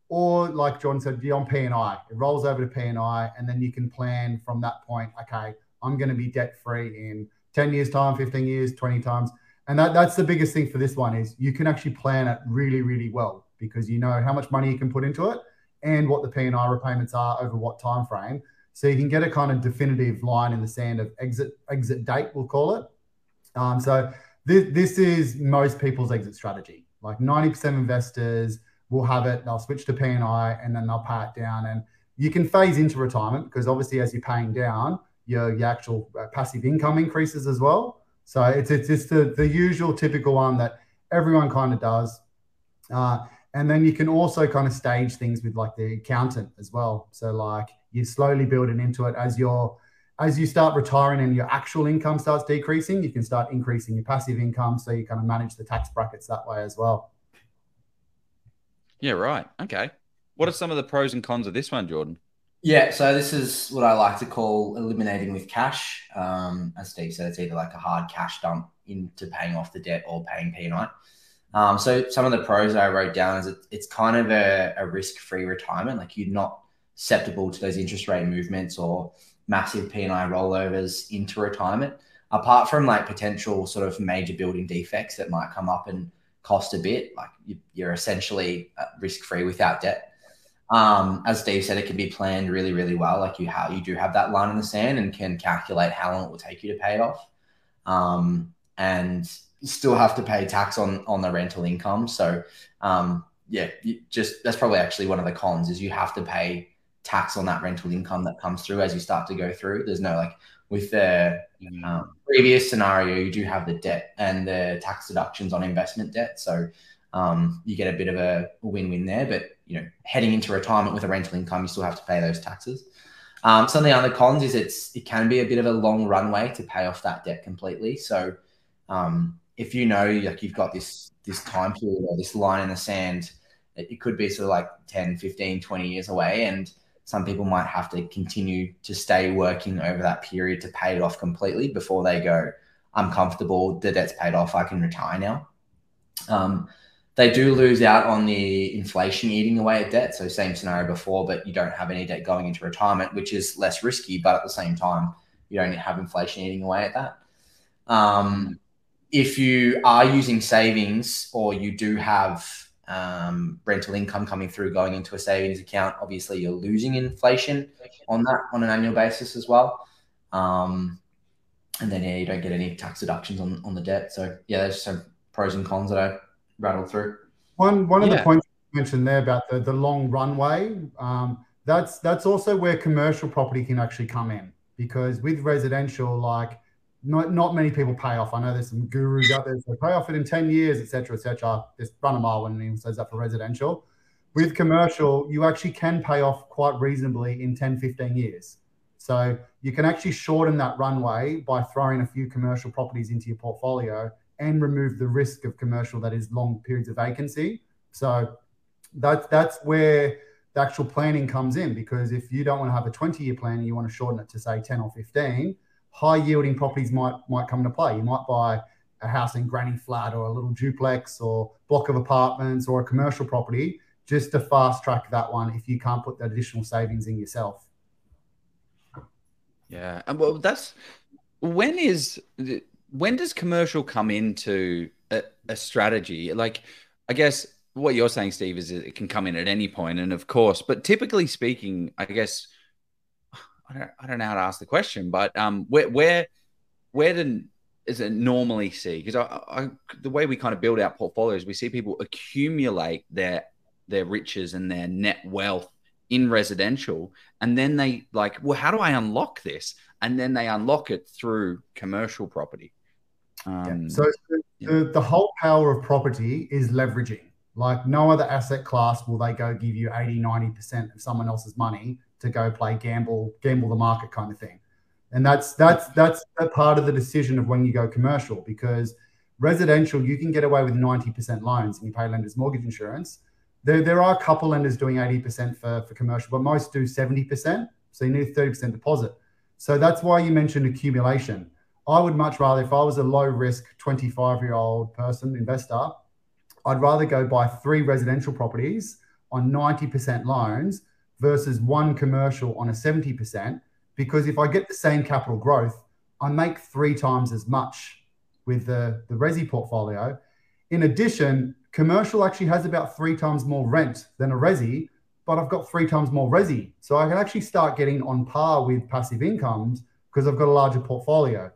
or like Jordan said, beyond P&I, it rolls over to P&I, and then you can plan from that point, okay, I'm going to be debt-free in 10 years' time, 15 years, 20 times. And that's the biggest thing for this one is you can actually plan it really, really well because you know how much money you can put into it and what the P&I repayments are over what time frame. So you can get a kind of definitive line in the sand of exit date, we'll call it. So this is most people's exit strategy. Like 90% of investors will have it, they'll switch to P&I, and then they'll pay it down. And you can phase into retirement because obviously as you're paying down, your actual passive income increases as well. So it's the usual typical one that everyone kind of does. And then you can also kind of stage things with like the accountant as well. So like you're slowly building into it as you start retiring and your actual income starts decreasing, you can start increasing your passive income. So you kind of manage the tax brackets that way as well. Yeah, right. Okay. What are some of the pros and cons of this one, Jordan? Yeah, so this is what I like to call eliminating with cash. As Steve said, it's either like a hard cash dump into paying off the debt or paying P&I. So some of the pros I wrote down is it's kind of a risk-free retirement. Like you're not susceptible to those interest rate movements or massive P&I rollovers into retirement, apart from like potential sort of major building defects that might come up and cost a bit. Like you're essentially risk-free without debt. As Steve said, it can be planned really, really well. Like you do have that line in the sand and can calculate how long it will take you to pay it off, and still have to pay tax on the rental income. So that's probably actually one of the cons, is you have to pay tax on that rental income that comes through as you start to go through. There's no like with the previous scenario, you do have the debt and the tax deductions on investment debt. So you get a bit of a win-win there, but heading into retirement with a rental income, you still have to pay those taxes. Some of the other cons is it can be a bit of a long runway to pay off that debt completely. So if like you've got this time period or this line in the sand, it could be sort of like 10, 15, 20 years away. And some people might have to continue to stay working over that period to pay it off completely before they go, I'm comfortable, the debt's paid off, I can retire now. They do lose out on the inflation eating away at debt. So same scenario before, but you don't have any debt going into retirement, which is less risky, but at the same time, you don't have inflation eating away at that. If you are using savings or you do have rental income coming through going into a savings account, obviously you're losing inflation on that on an annual basis as well. And then you don't get any tax deductions on the debt. So there's some pros and cons that I rattled through. One of the points you mentioned there about the long runway, that's also where commercial property can actually come in, because with residential, like not many people pay off. I know there's some gurus out there that say pay off it in 10 years, et cetera, et cetera. Just run a mile when anyone says that for residential. With commercial, you actually can pay off quite reasonably in 10, 15 years. So you can actually shorten that runway by throwing a few commercial properties into your portfolio and remove the risk of commercial that is long periods of vacancy. So that's where the actual planning comes in, because if you don't want to have a 20-year plan and you want to shorten it to, say, 10 or 15, high-yielding properties might come into play. You might buy a house in Granny Flat or a little duplex or block of apartments or a commercial property just to fast-track that one if you can't put that additional savings in yourself. Yeah, and well, when does commercial come into a strategy? Like, I guess what you're saying, Steve, is it can come in at any point, and of course, but typically speaking, I guess, I don't know how to ask the question, but where is it normally see? Because the way we kind of build our portfolios, we see people accumulate their riches and their net wealth in residential, and then they like, well, how do I unlock this? And then they unlock it through commercial property. The whole power of property is leveraging. Like no other asset class will they go give you 80, 90% of someone else's money to go play gamble the market kind of thing. And that's a part of the decision of when you go commercial, because residential, you can get away with 90% loans and you pay lender's mortgage insurance. There are a couple lenders doing 80% for commercial, but most do 70%. So you need a 30% deposit. So that's why you mentioned accumulation. I would much rather, if I was a low risk 25-year-old person, investor, I'd rather go buy 3 residential properties on 90% loans versus 1 commercial on a 70%, because if I get the same capital growth, I make 3 times as much with the resi portfolio. In addition, commercial actually has about 3 times more rent than a resi, but I've got 3 times more resi. So I can actually start getting on par with passive incomes because I've got a larger portfolio.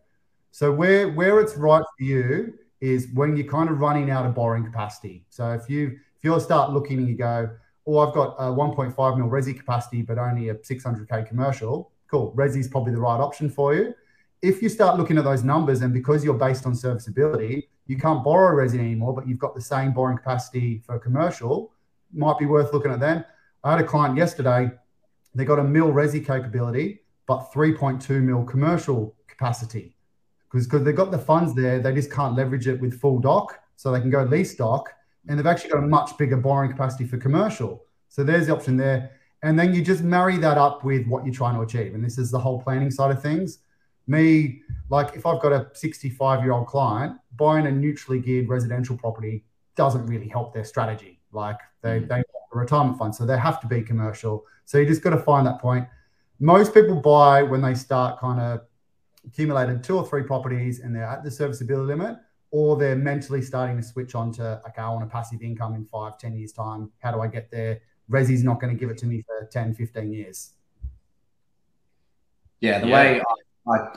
So where it's right for you is when you're kind of running out of borrowing capacity. So if you start looking and you go, oh, I've got a 1.5 mil resi capacity, but only a 600K commercial, cool, resi is probably the right option for you. If you start looking at those numbers and because you're based on serviceability, you can't borrow resi anymore, but you've got the same borrowing capacity for commercial, might be worth looking at them. I had a client yesterday, they got a mil resi capability, but 3.2 mil commercial capacity. Because they've got the funds there, they just can't leverage it with full doc, so they can go lease doc, and they've actually got a much bigger borrowing capacity for commercial. So there's the option there. And then you just marry that up with what you're trying to achieve. And this is the whole planning side of things. Me, like if I've got a 65-year-old client, buying a neutrally geared residential property doesn't really help their strategy. Like they want a retirement fund, so they have to be commercial. So you just got to find that point. Most people buy when they start kind of accumulated 2 or 3 properties and they're at the serviceability limit, or they're mentally starting to switch on to, okay, I want a passive income in 5-10 years' time. How do I get there? Resi's not going to give it to me for 10-15 years. Yeah, the way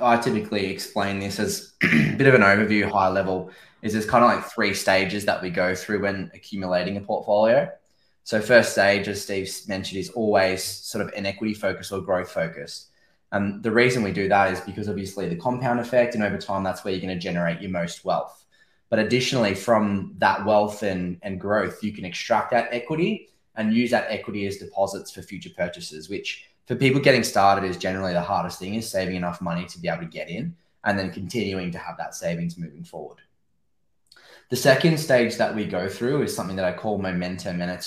I typically explain this as a bit of an overview, high level, is there's kind of like 3 stages that we go through when accumulating a portfolio. So first stage, as Steve mentioned, is always sort of an equity focus or growth focused. And the reason we do that is because obviously the compound effect, and over time, that's where you're going to generate your most wealth. But additionally, from that wealth and growth, you can extract that equity and use that equity as deposits for future purchases, which for people getting started is generally the hardest thing, is saving enough money to be able to get in and then continuing to have that savings moving forward. The second stage that we go through is something that I call momentum, and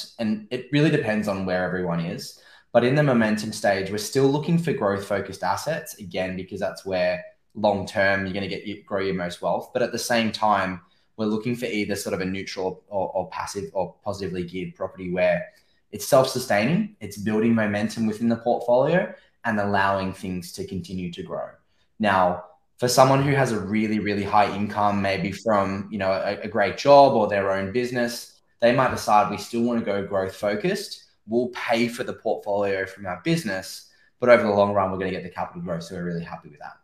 it really depends on where everyone is. But in the momentum stage, we're still looking for growth-focused assets, again, because that's where long-term you're going to grow your most wealth. But at the same time, we're looking for either sort of a neutral or passive or positively geared property where it's self-sustaining, it's building momentum within the portfolio and allowing things to continue to grow. Now, for someone who has a really, really high income, maybe from a great job or their own business, they might decide we still want to go growth-focused. We'll pay for the portfolio from our business, but over the long run, we're going to get the capital growth. So we're really happy with that.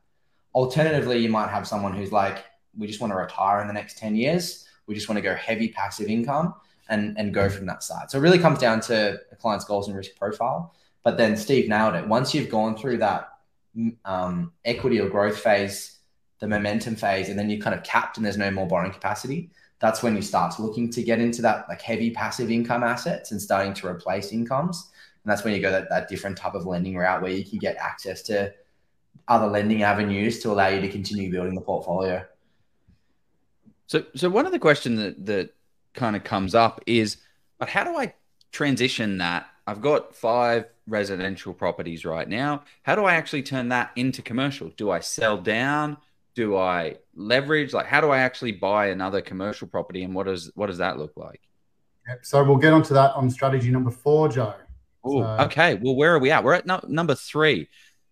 Alternatively, you might have someone who's like, we just want to retire in the next 10 years. We just want to go heavy passive income and go from that side. So it really comes down to a client's goals and risk profile. But then Steve nailed it. Once you've gone through that equity or growth phase, the momentum phase, and then you're kind of capped and there's no more borrowing capacity, that's when you start looking to get into that like heavy passive income assets and starting to replace incomes. And that's when you go that different type of lending route where you can get access to other lending avenues to allow you to continue building the portfolio. So one of the questions that kind of comes up is, but how do I transition that? I've got 5 residential properties right now. How do I actually turn that into commercial? Do I sell down? Do I leverage? Like, how do I actually buy another commercial property, and what does that look like? Yep. So we'll get onto that on strategy number 4, Joe. Oh, okay. Well, where are we at? We're at number 3.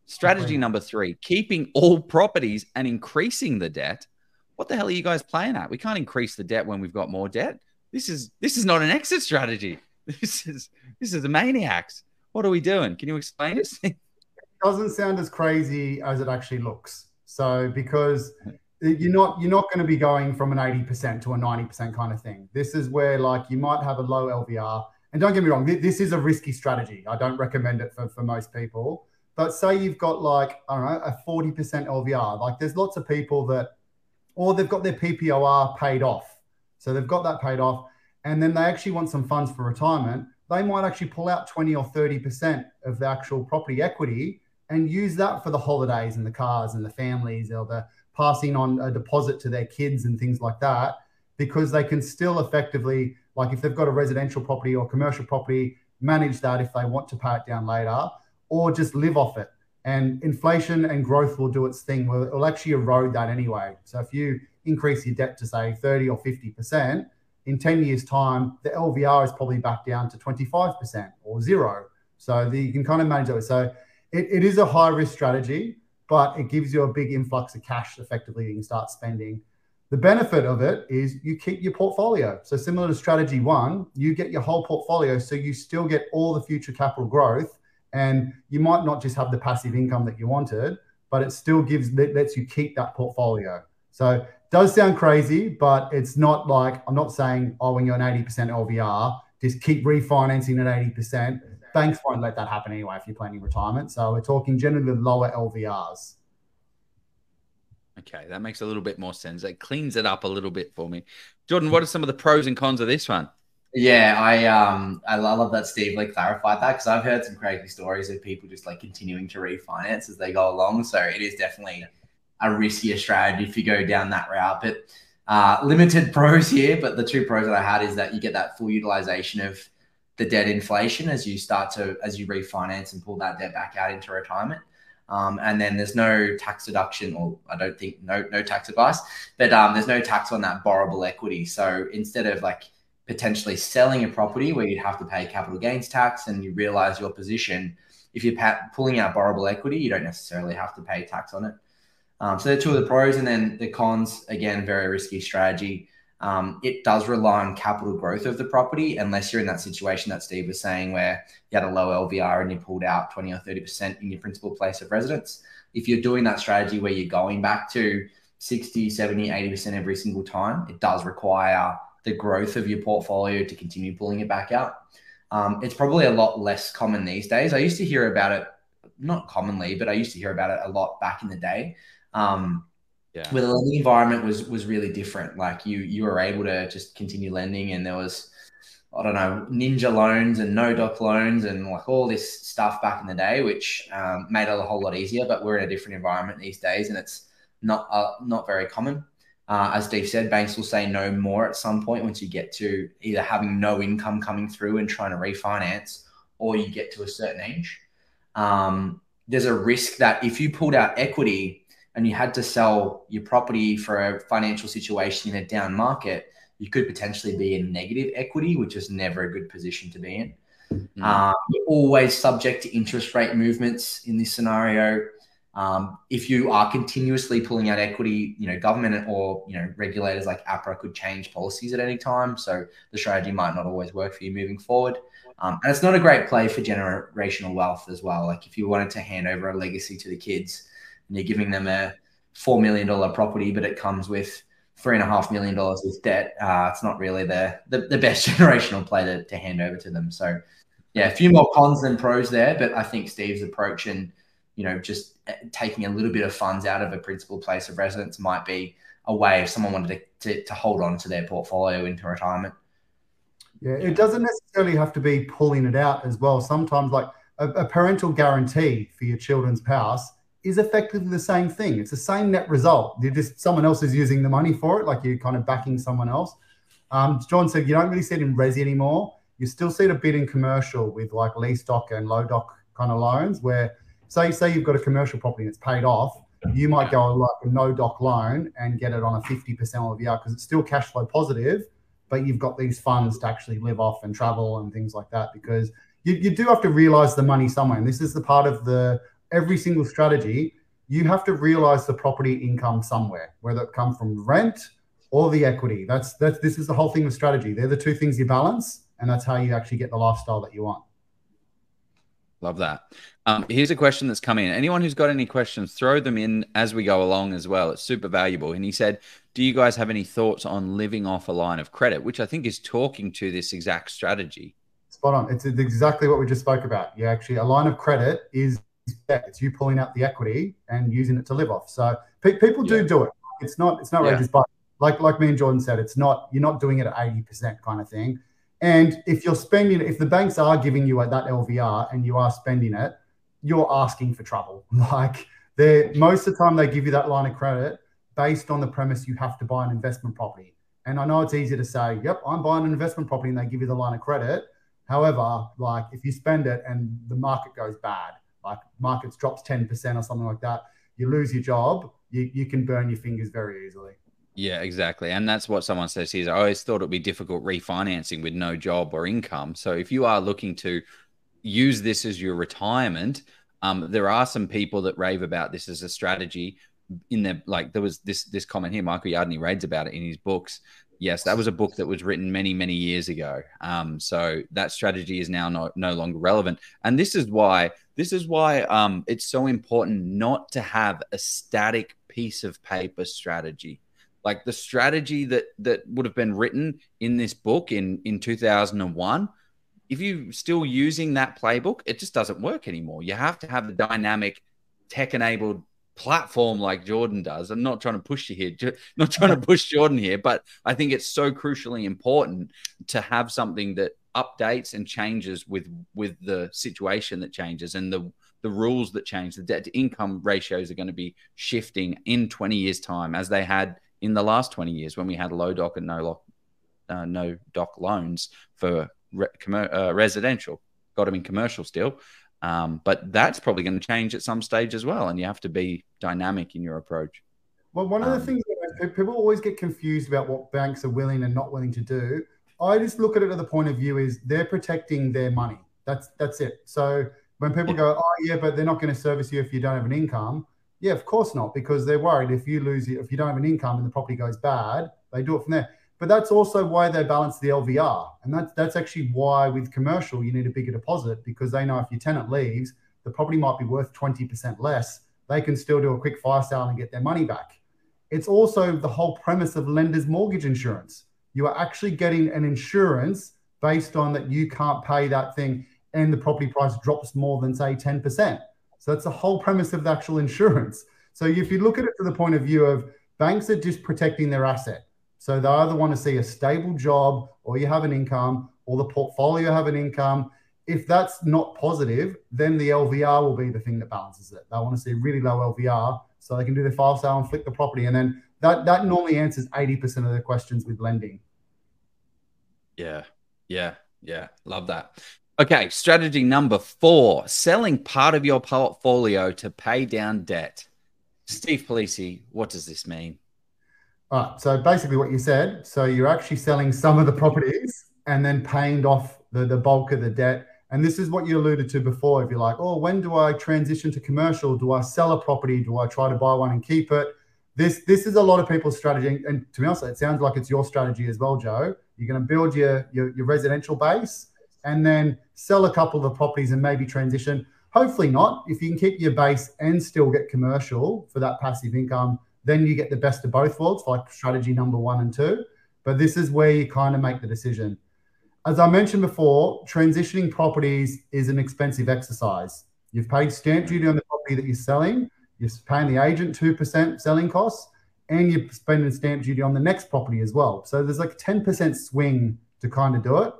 Strategy number 3, keeping all properties and increasing the debt. What the hell are you guys playing at? We can't increase the debt when we've got more debt. This is not an exit strategy. This is the maniacs. What are we doing? Can you explain this? It doesn't sound as crazy as it actually looks. So because you're not going to be going from an 80% to a 90% kind of thing. This is where like you might have a low LVR. And don't get me wrong, this is a risky strategy. I don't recommend it for most people. But say you've got like, I don't know, a 40% LVR. Like there's lots of people or they've got their PPOR paid off. So they've got that paid off. And then they actually want some funds for retirement. They might actually pull out 20 or 30% of the actual property equity and use that for the holidays and the cars and the families, or the passing on a deposit to their kids and things like that, because they can still effectively, like if they've got a residential property or commercial property, manage that if they want to pay it down later, or just live off it. And inflation and growth will do its thing. It'll actually erode that anyway. So if you increase your debt to say 30 or 50%, in 10 years time, the LVR is probably back down to 25% or 0. So you can kind of manage that. So it is a high-risk strategy, but it gives you a big influx of cash effectively you can start spending. The benefit of it is you keep your portfolio. So similar to strategy 1, you get your whole portfolio, so you still get all the future capital growth, and you might not just have the passive income that you wanted, but it still lets you keep that portfolio. So it does sound crazy, but it's not like, I'm not saying, oh, when you're an 80% LVR, just keep refinancing at 80%. Banks won't let that happen anyway if you're planning retirement. So we're talking generally lower LVRs. Okay, that makes a little bit more sense. That cleans it up a little bit for me. Jordan, what are some of the pros and cons of this one? Yeah, I love that Steve like clarified that, because I've heard some crazy stories of people just like continuing to refinance as they go along. So it is definitely a riskier strategy if you go down that route. But limited pros here, but the 2 pros that I had is that you get that full utilization of the debt inflation as you refinance and pull that debt back out into retirement. And then there's no tax deduction, or I don't think no tax advice, but there's no tax on that borrowable equity. So instead of like potentially selling a property where you'd have to pay capital gains tax and you realize your position, If you're pulling out borrowable equity, you don't necessarily have to pay tax on it. So they're two of the pros. And then the cons, again, very risky strategy. It does rely on capital growth of the property, unless you're in that situation that Steve was saying where you had a low LVR and you pulled out 20 or 30% in your principal place of residence. If you're doing that strategy where you're going back to 60, 70, 80% every single time, it does require the growth of your portfolio to continue pulling it back out. It's probably a lot less common these days. I used to hear about it, not commonly, but I used to hear about it a lot back in the day. Where the lending environment was really different. Like you were able to just continue lending, and there was, I don't know, ninja loans and no doc loans and like all this stuff back in the day, which made it a whole lot easier. But we're in a different environment these days, and it's not very common. As Steve said, banks will say no more at some point once you get to either having no income coming through and trying to refinance, or you get to a certain age. There's a risk that if you pulled out equity and you had to sell your property for a financial situation in a down market, you could potentially be in negative equity, which is never a good position to be in. Mm-hmm. You're always subject to interest rate movements in this scenario. If you are continuously pulling out equity, government or regulators like APRA could change policies at any time. So the strategy might not always work for you moving forward. And it's not a great play for generational wealth as well. Like if you wanted to hand over a legacy to the kids, and you're giving them a $4 million property, but it comes with $3.5 million with debt. It's not really the best generational play to hand over to them. So yeah, a few more cons than pros there, but I think Steve's approach and, just taking a little bit of funds out of a principal place of residence might be a way if someone wanted to hold on to their portfolio into retirement. Yeah, it doesn't necessarily have to be pulling it out as well. Sometimes like a parental guarantee for your children's house is effectively the same thing. It's the same net result. You're just, someone else is using the money for it, like you're kind of backing someone else. John said, you don't really see it in resi anymore. You still see it a bit in commercial with like lease doc and low doc kind of loans where, say you've got a commercial property and it's paid off, you might go like a no doc loan and get it on a 50% LVR because it's still cash flow positive, but you've got these funds to actually live off and travel and things like that because you do have to realize the money somewhere. And this is the part of the, every single strategy, you have to realize the property income somewhere, whether it comes from rent or the equity. This is the whole thing with strategy. They're the two things you balance, and that's how you actually get the lifestyle that you want. Love that. Here's a question that's come in. Anyone who's got any questions, throw them in as we go along as well. It's super valuable. And he said, do you guys have any thoughts on living off a line of credit, which I think is talking to this exact strategy. Spot on. It's exactly what we just spoke about. Yeah, actually, a line of credit is debt. It's you pulling out the equity and using it to live off. So people do it. It's not outrageous, but like me and Jordan said, it's not, you're not doing it at 80% kind of thing. And if you're spending, if the banks are giving you at that LVR and you are spending it, you're asking for trouble. Like most of the time they give you that line of credit based on the premise you have to buy an investment property. And I know it's easy to say, yep, I'm buying an investment property, and they give you the line of credit. However, like if you spend it and the market goes bad, like markets drops 10% or something like that, you lose your job, you can burn your fingers very easily. Yeah, exactly. And that's what someone says here. I always thought it'd be difficult refinancing with no job or income. So if you are looking to use this as your retirement, there are some people that rave about this as a strategy in their, like there was this comment here, Michael Yardney raves about it in his books. Yes, that was a book that was written many, many years ago. So that strategy is now no longer relevant. And this is why it's so important not to have a static piece of paper strategy. Like the strategy that would have been written in this book in 2001, if you're still using that playbook, it just doesn't work anymore. You have to have the dynamic tech-enabled platform like Jordan does. I'm not trying to push you here, not trying to push Jordan here, but I think it's so crucially important to have something that updates and changes with the situation that changes and the rules that change. The debt to income ratios are going to be shifting in 20 years time as they had in the last 20 years when we had low doc and no doc loans for residential. Got them in commercial still. But that's probably going to change at some stage as well. And you have to be dynamic in your approach. Well, one of the things that people always get confused about what banks are willing and not willing to do. I just look at it at the point of view is they're protecting their money. That's it. So When people go, oh, yeah, but they're not going to service you if you don't have an income. Yeah, of course not, because they're worried if you lose it, if you don't have an income and the property goes bad, they do it from there. But that's also why they balance the LVR. And that's actually why with commercial, you need a bigger deposit, because they know if your tenant leaves, the property might be worth 20% less. They can still do a quick fire sale and get their money back. It's also the whole premise of lender's mortgage insurance. You are actually getting an insurance based on that you can't pay that thing and the property price drops more than, say, 10%. So that's the whole premise of the actual insurance. So if you look at it from the point of view of banks are just protecting their asset. So they either want to see a stable job or you have an income or the portfolio have an income. If that's not positive, then the LVR will be the thing that balances it. They want to see really low LVR so they can do their fire sale and flick the property. And then that normally answers 80% of the questions with lending. Yeah. Love that. Okay, strategy number 4, selling part of your portfolio to pay down debt. Steve Palise, what does this mean? All right, so basically what you said, so you're actually selling some of the properties and then paying off the bulk of the debt. And this is what you alluded to before. If you're like, oh, when do I transition to commercial? Do I sell a property? Do I try to buy one and keep it? This is a lot of people's strategy. And to be honest, it sounds like it's your strategy as well, Joe. You're going to build your residential base and then sell a couple of the properties and maybe transition. Hopefully not. If you can keep your base and still get commercial for that passive income, then you get the best of both worlds, like strategy number 1 and 2. But this is where you kind of make the decision. As I mentioned before, transitioning properties is an expensive exercise. You've paid stamp duty on the property that you're selling, you're paying the agent 2% selling costs, and you're spending stamp duty on the next property as well. So there's like a 10% swing to kind of do it.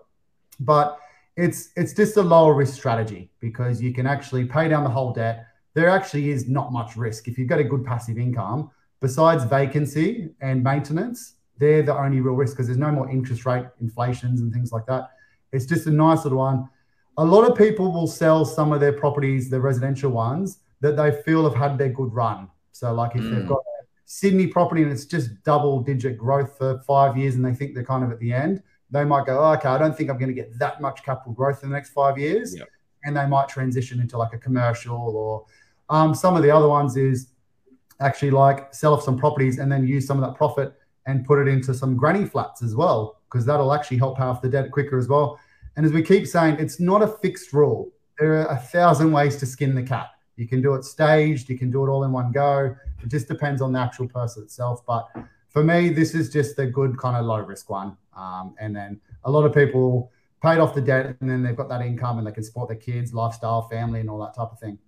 But it's just a lower risk strategy because you can actually pay down the whole debt. There actually is not much risk. If you've got a good passive income, besides vacancy and maintenance, they're the only real risk because there's no more interest rate inflations and things like that. It's just a nice little one. A lot of people will sell some of their properties, the residential ones, that they feel have had their good run. So like if they've got a Sydney property and it's just double-digit growth for 5 years and they think they're kind of at the end, they might go, oh, okay, I don't think I'm going to get that much capital growth in the next 5 years. Yep. And they might transition into like a commercial or some of the other ones is actually like sell off some properties and then use some of that profit and put it into some granny flats as well, because that'll actually help pay off the debt quicker as well. And as we keep saying, it's not a fixed rule. There are 1,000 ways to skin the cat. You can do it staged. You can do it all in one go. It just depends on the actual person itself. But for me, this is just a good kind of low-risk one. And then a lot of people paid off the debt and then they've got that income and they can support their kids, lifestyle, family, and all that type of thing.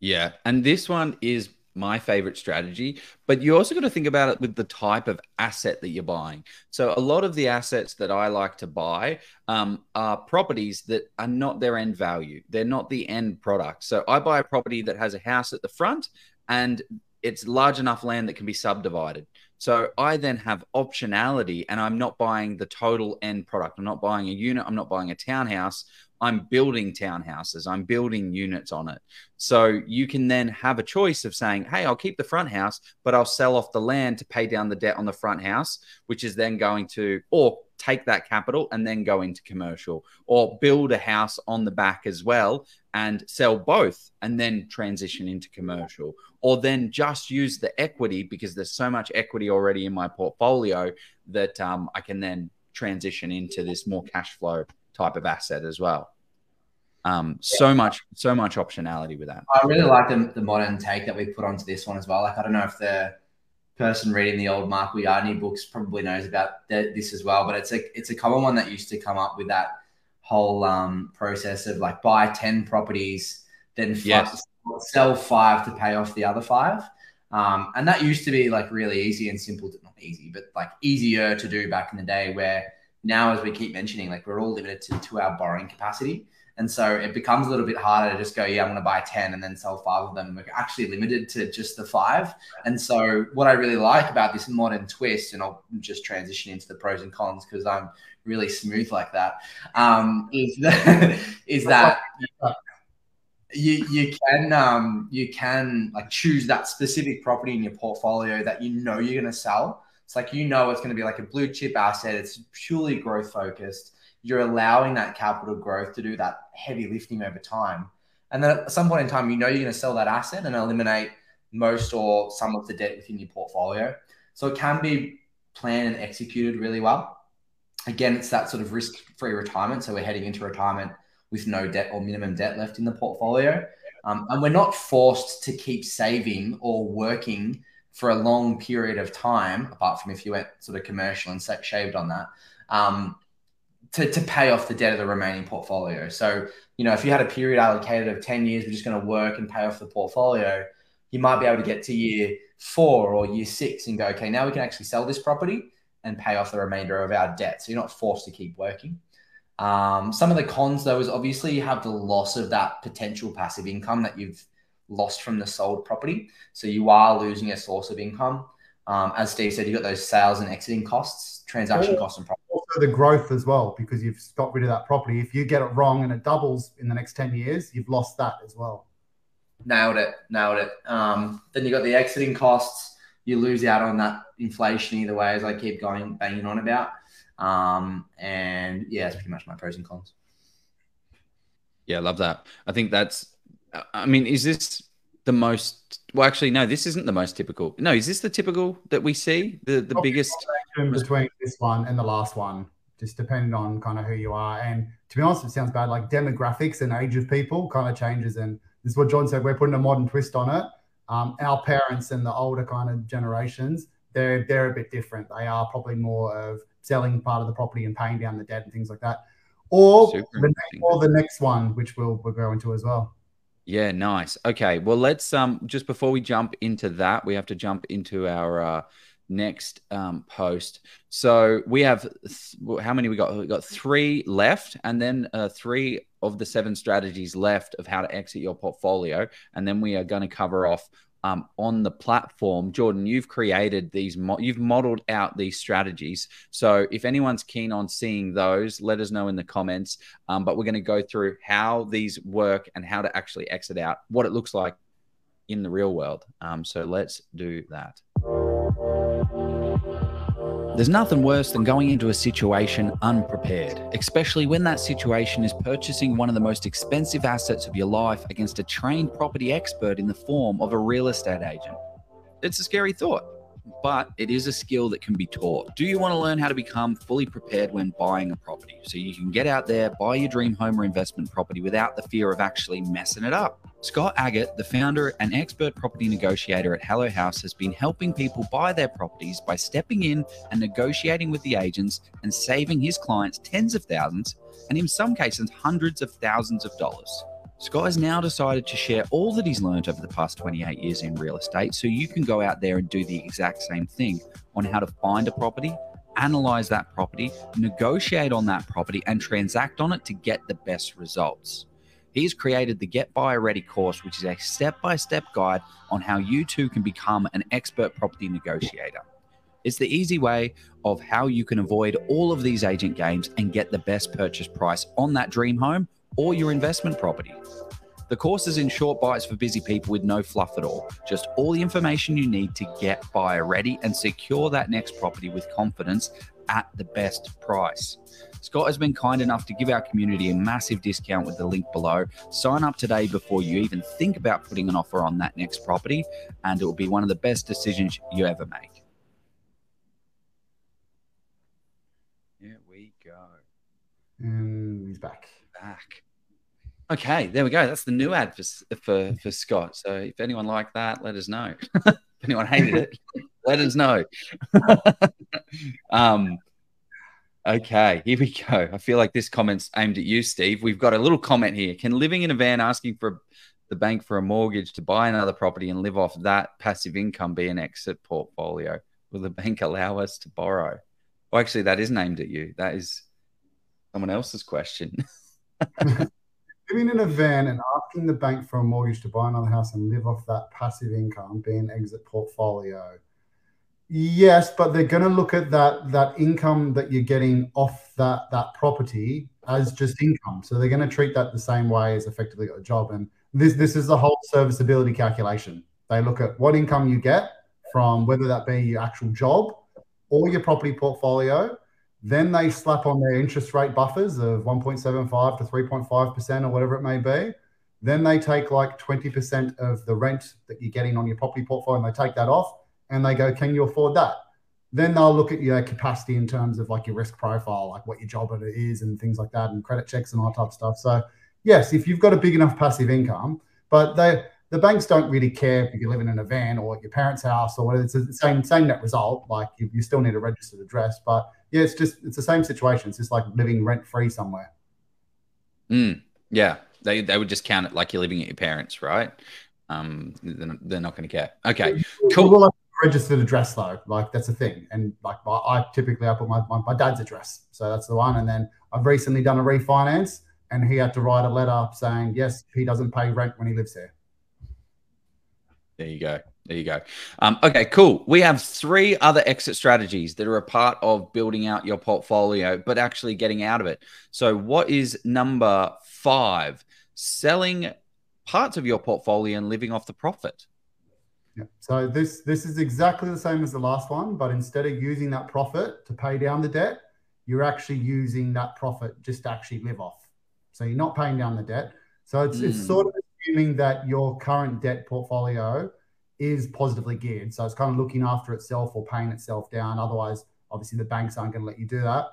Yeah, and this one is my favorite strategy, but you also got to think about it with the type of asset that you're buying. So a lot of the assets that I like to buy are properties that are not their end value. They're not the end product. So I buy a property that has a house at the front and it's large enough land that can be subdivided. So I then have optionality and I'm not buying the total end product. I'm not buying a unit. I'm not buying a townhouse. I'm building townhouses. I'm building units on it. So you can then have a choice of saying, hey, I'll keep the front house, but I'll sell off the land to pay down the debt on the front house, which is then going to, or take that capital and then go into commercial, or build a house on the back as well and sell both and then transition into commercial, or then just use the equity because there's so much equity already in my portfolio that I can then transition into this more cash flow type of asset as well. So much optionality with that. I really like the modern take that we put onto this one as well. Like, I don't know if the person reading the old Michael Yardney books probably knows about this as well, but it's a common one that used to come up with that whole process of like buy 10 properties, then sell 5 to pay off the other 5. And that used to be like really easy and simple, not easy, but like easier to do back in the day, where now, as we keep mentioning, like we're all limited to our borrowing capacity. And so it becomes a little bit harder to just go, yeah, I'm going to buy 10 and then sell 5 of them. We're actually limited to just the 5. And so what I really like about this modern twist, and I'll just transition into the pros and cons because I'm really smooth like that, is that you can like choose that specific property in your portfolio that you know you're going to sell. It's like, you know, it's going to be like a blue chip asset. It's purely growth focused. You're allowing that capital growth to do that heavy lifting over time. And then at some point in time, you know you're going to sell that asset and eliminate most or some of the debt within your portfolio. So it can be planned and executed really well. Again, it's that sort of risk-free retirement. So we're heading into retirement with no debt or minimum debt left in the portfolio. And we're not forced to keep saving or working for a long period of time, apart from if you went sort of commercial and shaved on that, to pay off the debt of the remaining portfolio. So, you know, if you had a period allocated of 10 years, we're just going to work and pay off the portfolio, you might be able to get to year 4 or year 6 and go, okay, now we can actually sell this property and pay off the remainder of our debt. So you're not forced to keep working. Some of the cons though is obviously you have the loss of that potential passive income that you've lost from the sold property. So you are losing a source of income. As Steve said, you've got those sales and exiting costs, transaction costs and profit. Also the growth as well, because you've got rid of that property. If you get it wrong and it doubles in the next 10 years, you've lost that as well. Nailed it. Then you've got the exiting costs. You lose out on that inflation either way, as I keep banging on about. And yeah, that's pretty much my pros and cons. Yeah, I love that. I think that's, I mean, is this the most, well, actually, no, this isn't the most typical. No, is this the typical that we see? The biggest in between this one and the last one, just depending on kind of who you are. And to be honest, it sounds bad, like demographics and age of people kind of changes. And this is what John said, we're putting a modern twist on it. Our parents and the older kind of generations, they're a bit different. They are probably more of selling part of the property and paying down the debt and things like that. Or the next one, which we'll go into as well. Yeah, nice. Okay, well, let's just before we jump into that, we have to jump into our next post. So we have how many we got? We got 3 left, and then 3 of the 7 strategies left of how to exit your portfolio, and then we are going to cover off on the platform. Jordan, you've created these, you've modeled out these strategies. So if anyone's keen on seeing those, let us know in the comments. But we're going to go through how these work and how to actually exit out, what it looks like in the real world. So let's do that. There's nothing worse than going into a situation unprepared, especially when that situation is purchasing one of the most expensive assets of your life against a trained property expert in the form of a real estate agent. It's a scary thought, but it is a skill that can be taught. Do you want to learn how to become fully prepared when buying a property so you can get out there, buy your dream home or investment property without the fear of actually messing it up? Scott Aggett, the founder and expert property negotiator at Hello House, has been helping people buy their properties by stepping in and negotiating with the agents and saving his clients tens of thousands and in some cases hundreds of thousands of dollars. Scott has now decided to share all that he's learned over the past 28 years in real estate so you can go out there and do the exact same thing on how to find a property, analyze that property, negotiate on that property and transact on it to get the best results. He's created the Get Buyer Ready course, which is a step-by-step guide on how you too can become an expert property negotiator. It's the easy way of how you can avoid all of these agent games and get the best purchase price on that dream home or your investment property. The course is in short bites for busy people with no fluff at all, just all the information you need to get buyer ready and secure that next property with confidence at the best price. Scott has been kind enough to give our community a massive discount with the link below. Sign up today before you even think about putting an offer on that next property, and it will be one of the best decisions you ever make. Here we go. He's back. Okay, there we go. That's the new ad for Scott. So if anyone liked that, let us know. If anyone hated it, let us know. Okay, here we go. I feel like this comment's aimed at you, Steve. We've got a little comment here. Can living in a van asking for the bank for a mortgage to buy another property and live off that passive income be an exit portfolio? Will the bank allow us to borrow? Well, actually, that isn't aimed at you. That is someone else's question. Living in a van and asking the bank for a mortgage to buy another house and live off that passive income be an exit portfolio. Yes, but they're going to look at that income that you're getting off that property as just income. So they're going to treat that the same way as effectively a job. And this is the whole serviceability calculation. They look at what income you get from whether that be your actual job or your property portfolio. Then they slap on their interest rate buffers of 1.75 to 3.5% or whatever it may be. Then they take like 20% of the rent that you're getting on your property portfolio, and they take that off and they go, can you afford that? Then they'll look at your capacity in terms of like your risk profile, like what your job it is and things like that, and credit checks and all that type of stuff. So yes, if you've got a big enough passive income, but the banks don't really care if you're living in a van or at your parents' house or whatever. It's the same net result. Like you still need a registered address, but yeah, it's the same situation. It's just like living rent free somewhere. Mm, yeah. They would just count it like you're living at your parents, right? They're not going to care. Okay, cool. We'll have a registered address though, like that's a thing. And like I typically put my dad's address, so that's the one. And then I've recently done a refinance, and he had to write a letter saying yes, he doesn't pay rent when he lives there. There you go. There you go. Okay, cool. We have three other exit strategies that are a part of building out your portfolio, but actually getting out of it. So what is number 5? Selling parts of your portfolio and living off the profit. Yeah. So this is exactly the same as the last one, but instead of using that profit to pay down the debt, you're actually using that profit just to actually live off. So you're not paying down the debt. So it's sort of assuming that your current debt portfolio is positively geared. So it's kind of looking after itself or paying itself down. Otherwise, obviously the banks aren't going to let you do that.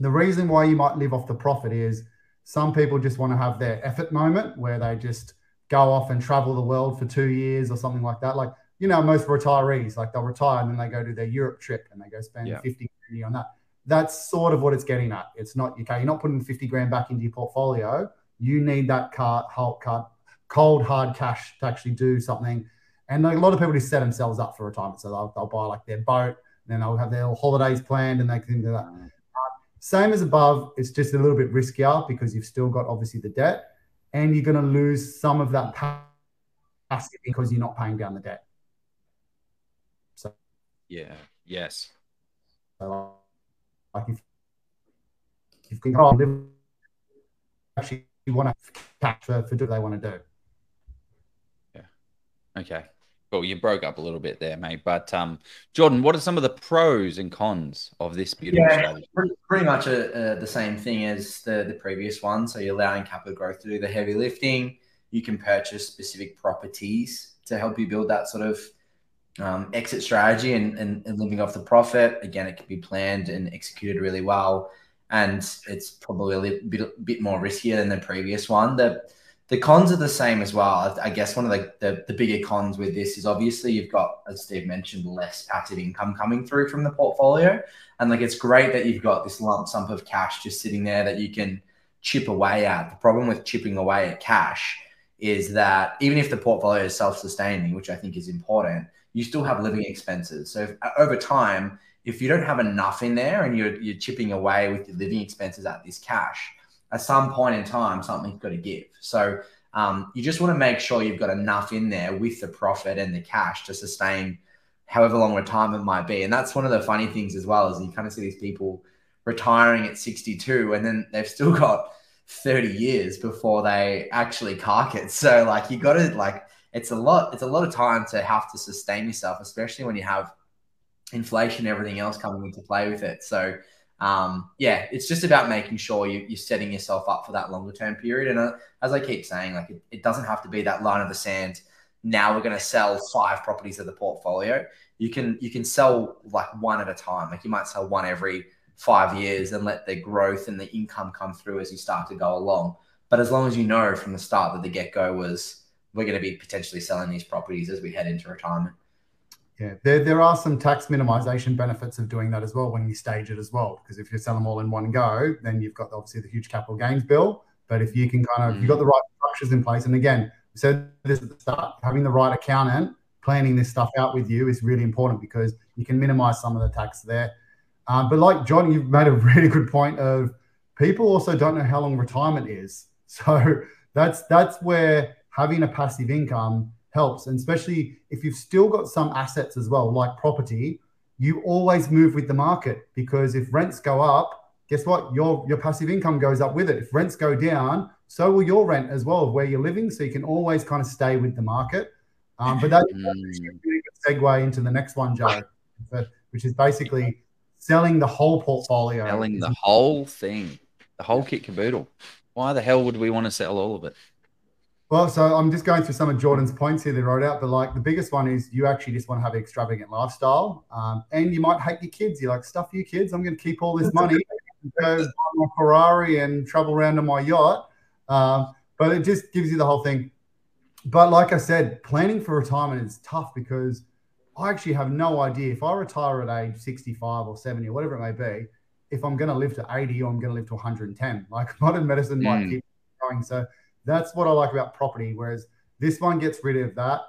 The reason why you might live off the profit is some people just want to have their effort moment where they just go off and travel the world for 2 years or something like that. Like, you know, most retirees, like they'll retire and then they go to their Europe trip and they go spend 50 grand on that. That's sort of what it's getting at. It's not, okay, you're not putting 50 grand back into your portfolio. You need that cold, hard cash to actually do something. And a lot of people just set themselves up for retirement. So they'll buy like their boat, and then they'll have their holidays planned and they can do that. Same as above, it's just a little bit riskier because you've still got obviously the debt, and you're going to lose some of that passive because you're not paying down the debt. So yeah, yes. So like if you've got to actually want to capture for do what they want to do. Yeah. Okay. Cool. You broke up a little bit there, mate. But Jordan, what are some of the pros and cons of this beautiful strategy? Pretty much the same thing as the previous one. So you're allowing capital growth to do the heavy lifting. You can purchase specific properties to help you build that sort of exit strategy and living off the profit. Again, it can be planned and executed really well. And it's probably a bit more riskier than the previous one. The cons are the same as well. I guess one of the bigger cons with this is obviously you've got, as Steve mentioned, less passive income coming through from the portfolio. And like, it's great that you've got this lump sum of cash just sitting there that you can chip away at. The problem with chipping away at cash is that even if the portfolio is self-sustaining, which I think is important, you still have living expenses. So if, over time, if you don't have enough in there and you're chipping away with your living expenses at this cash, at some point in time, something's got to give. So you just want to make sure you've got enough in there with the profit and the cash to sustain however long retirement might be. And that's one of the funny things as well, is you kind of see these people retiring at 62 and then they've still got 30 years before they actually cark it. So like you got to like, it's a lot of time to have to sustain yourself, especially when you have inflation, everything else coming into play with it. So yeah, it's just about making sure you're setting yourself up for that longer term period. And as I keep saying, like it doesn't have to be that line of the sand. Now we're going to sell 5 properties of the portfolio. You can sell like one at a time. Like you might sell one every 5 years and let the growth and the income come through as you start to go along. But as long as you know from the start that the get-go was, we're going to be potentially selling these properties as we head into retirement. Yeah, there are some tax minimization benefits of doing that as well when you stage it as well, because if you sell them all in one go, then you've got obviously the huge capital gains bill. But if you can kind of, you've got the right structures in place. And again, we said this at the start, having the right accountant planning this stuff out with you is really important because you can minimize some of the tax there. But like John, you've made a really good point of people also don't know how long retirement is. So that's where having a passive income helps, and especially if you've still got some assets as well, like property, you always move with the market, because if rents go up, guess what? Your passive income goes up with it. If rents go down, so will your rent as well, where you're living. So you can always kind of stay with the market. But that's a really good segue into the next one, Joe, which is basically selling the whole portfolio. Selling the whole thing, the whole kit caboodle. Why the hell would we want to sell all of it? Well, so I'm just going through some of Jordan's points here that I wrote out, but like the biggest one is you actually just want to have an extravagant lifestyle, and you might hate your kids. You're like, stuff you kids, I'm going to keep all this money and go buy my Ferrari and travel around on my yacht. But it just gives you the whole thing. But like I said, planning for retirement is tough because I actually have no idea if I retire at age 65 or 70 or whatever it may be, if I'm going to live to 80 or I'm going to live to 110. Like modern medicine might keep going. So that's what I like about property, whereas this one gets rid of that.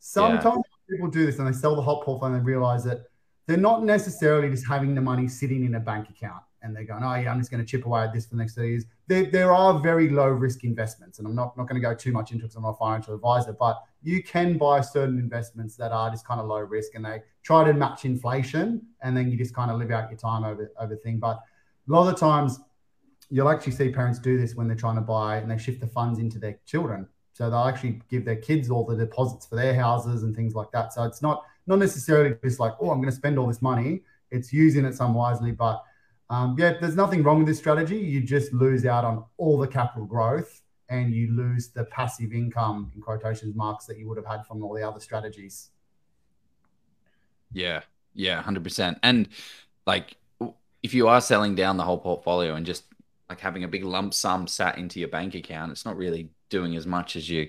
Sometimes people do this and they sell the hot portfolio and they realize that they're not necessarily just having the money sitting in a bank account and they're going, oh, yeah, I'm just going to chip away at this for the next 30 years. There are very low-risk investments, and I'm not going to go too much into it because I'm not a financial advisor, but you can buy certain investments that are just kind of low-risk and they try to match inflation, and then you just kind of live out your time over thing. But a lot of the times, you'll actually see parents do this when they're trying to buy and they shift the funds into their children. So they'll actually give their kids all the deposits for their houses and things like that. So it's not necessarily just like, oh, I'm going to spend all this money. It's using it some wisely. But yeah, there's nothing wrong with this strategy. You just lose out on all the capital growth and you lose the passive income, in quotations marks, that you would have had from all the other strategies. Yeah. Yeah. 100%. And like, if you are selling down the whole portfolio and just like having a big lump sum sat into your bank account, it's not really doing as much as you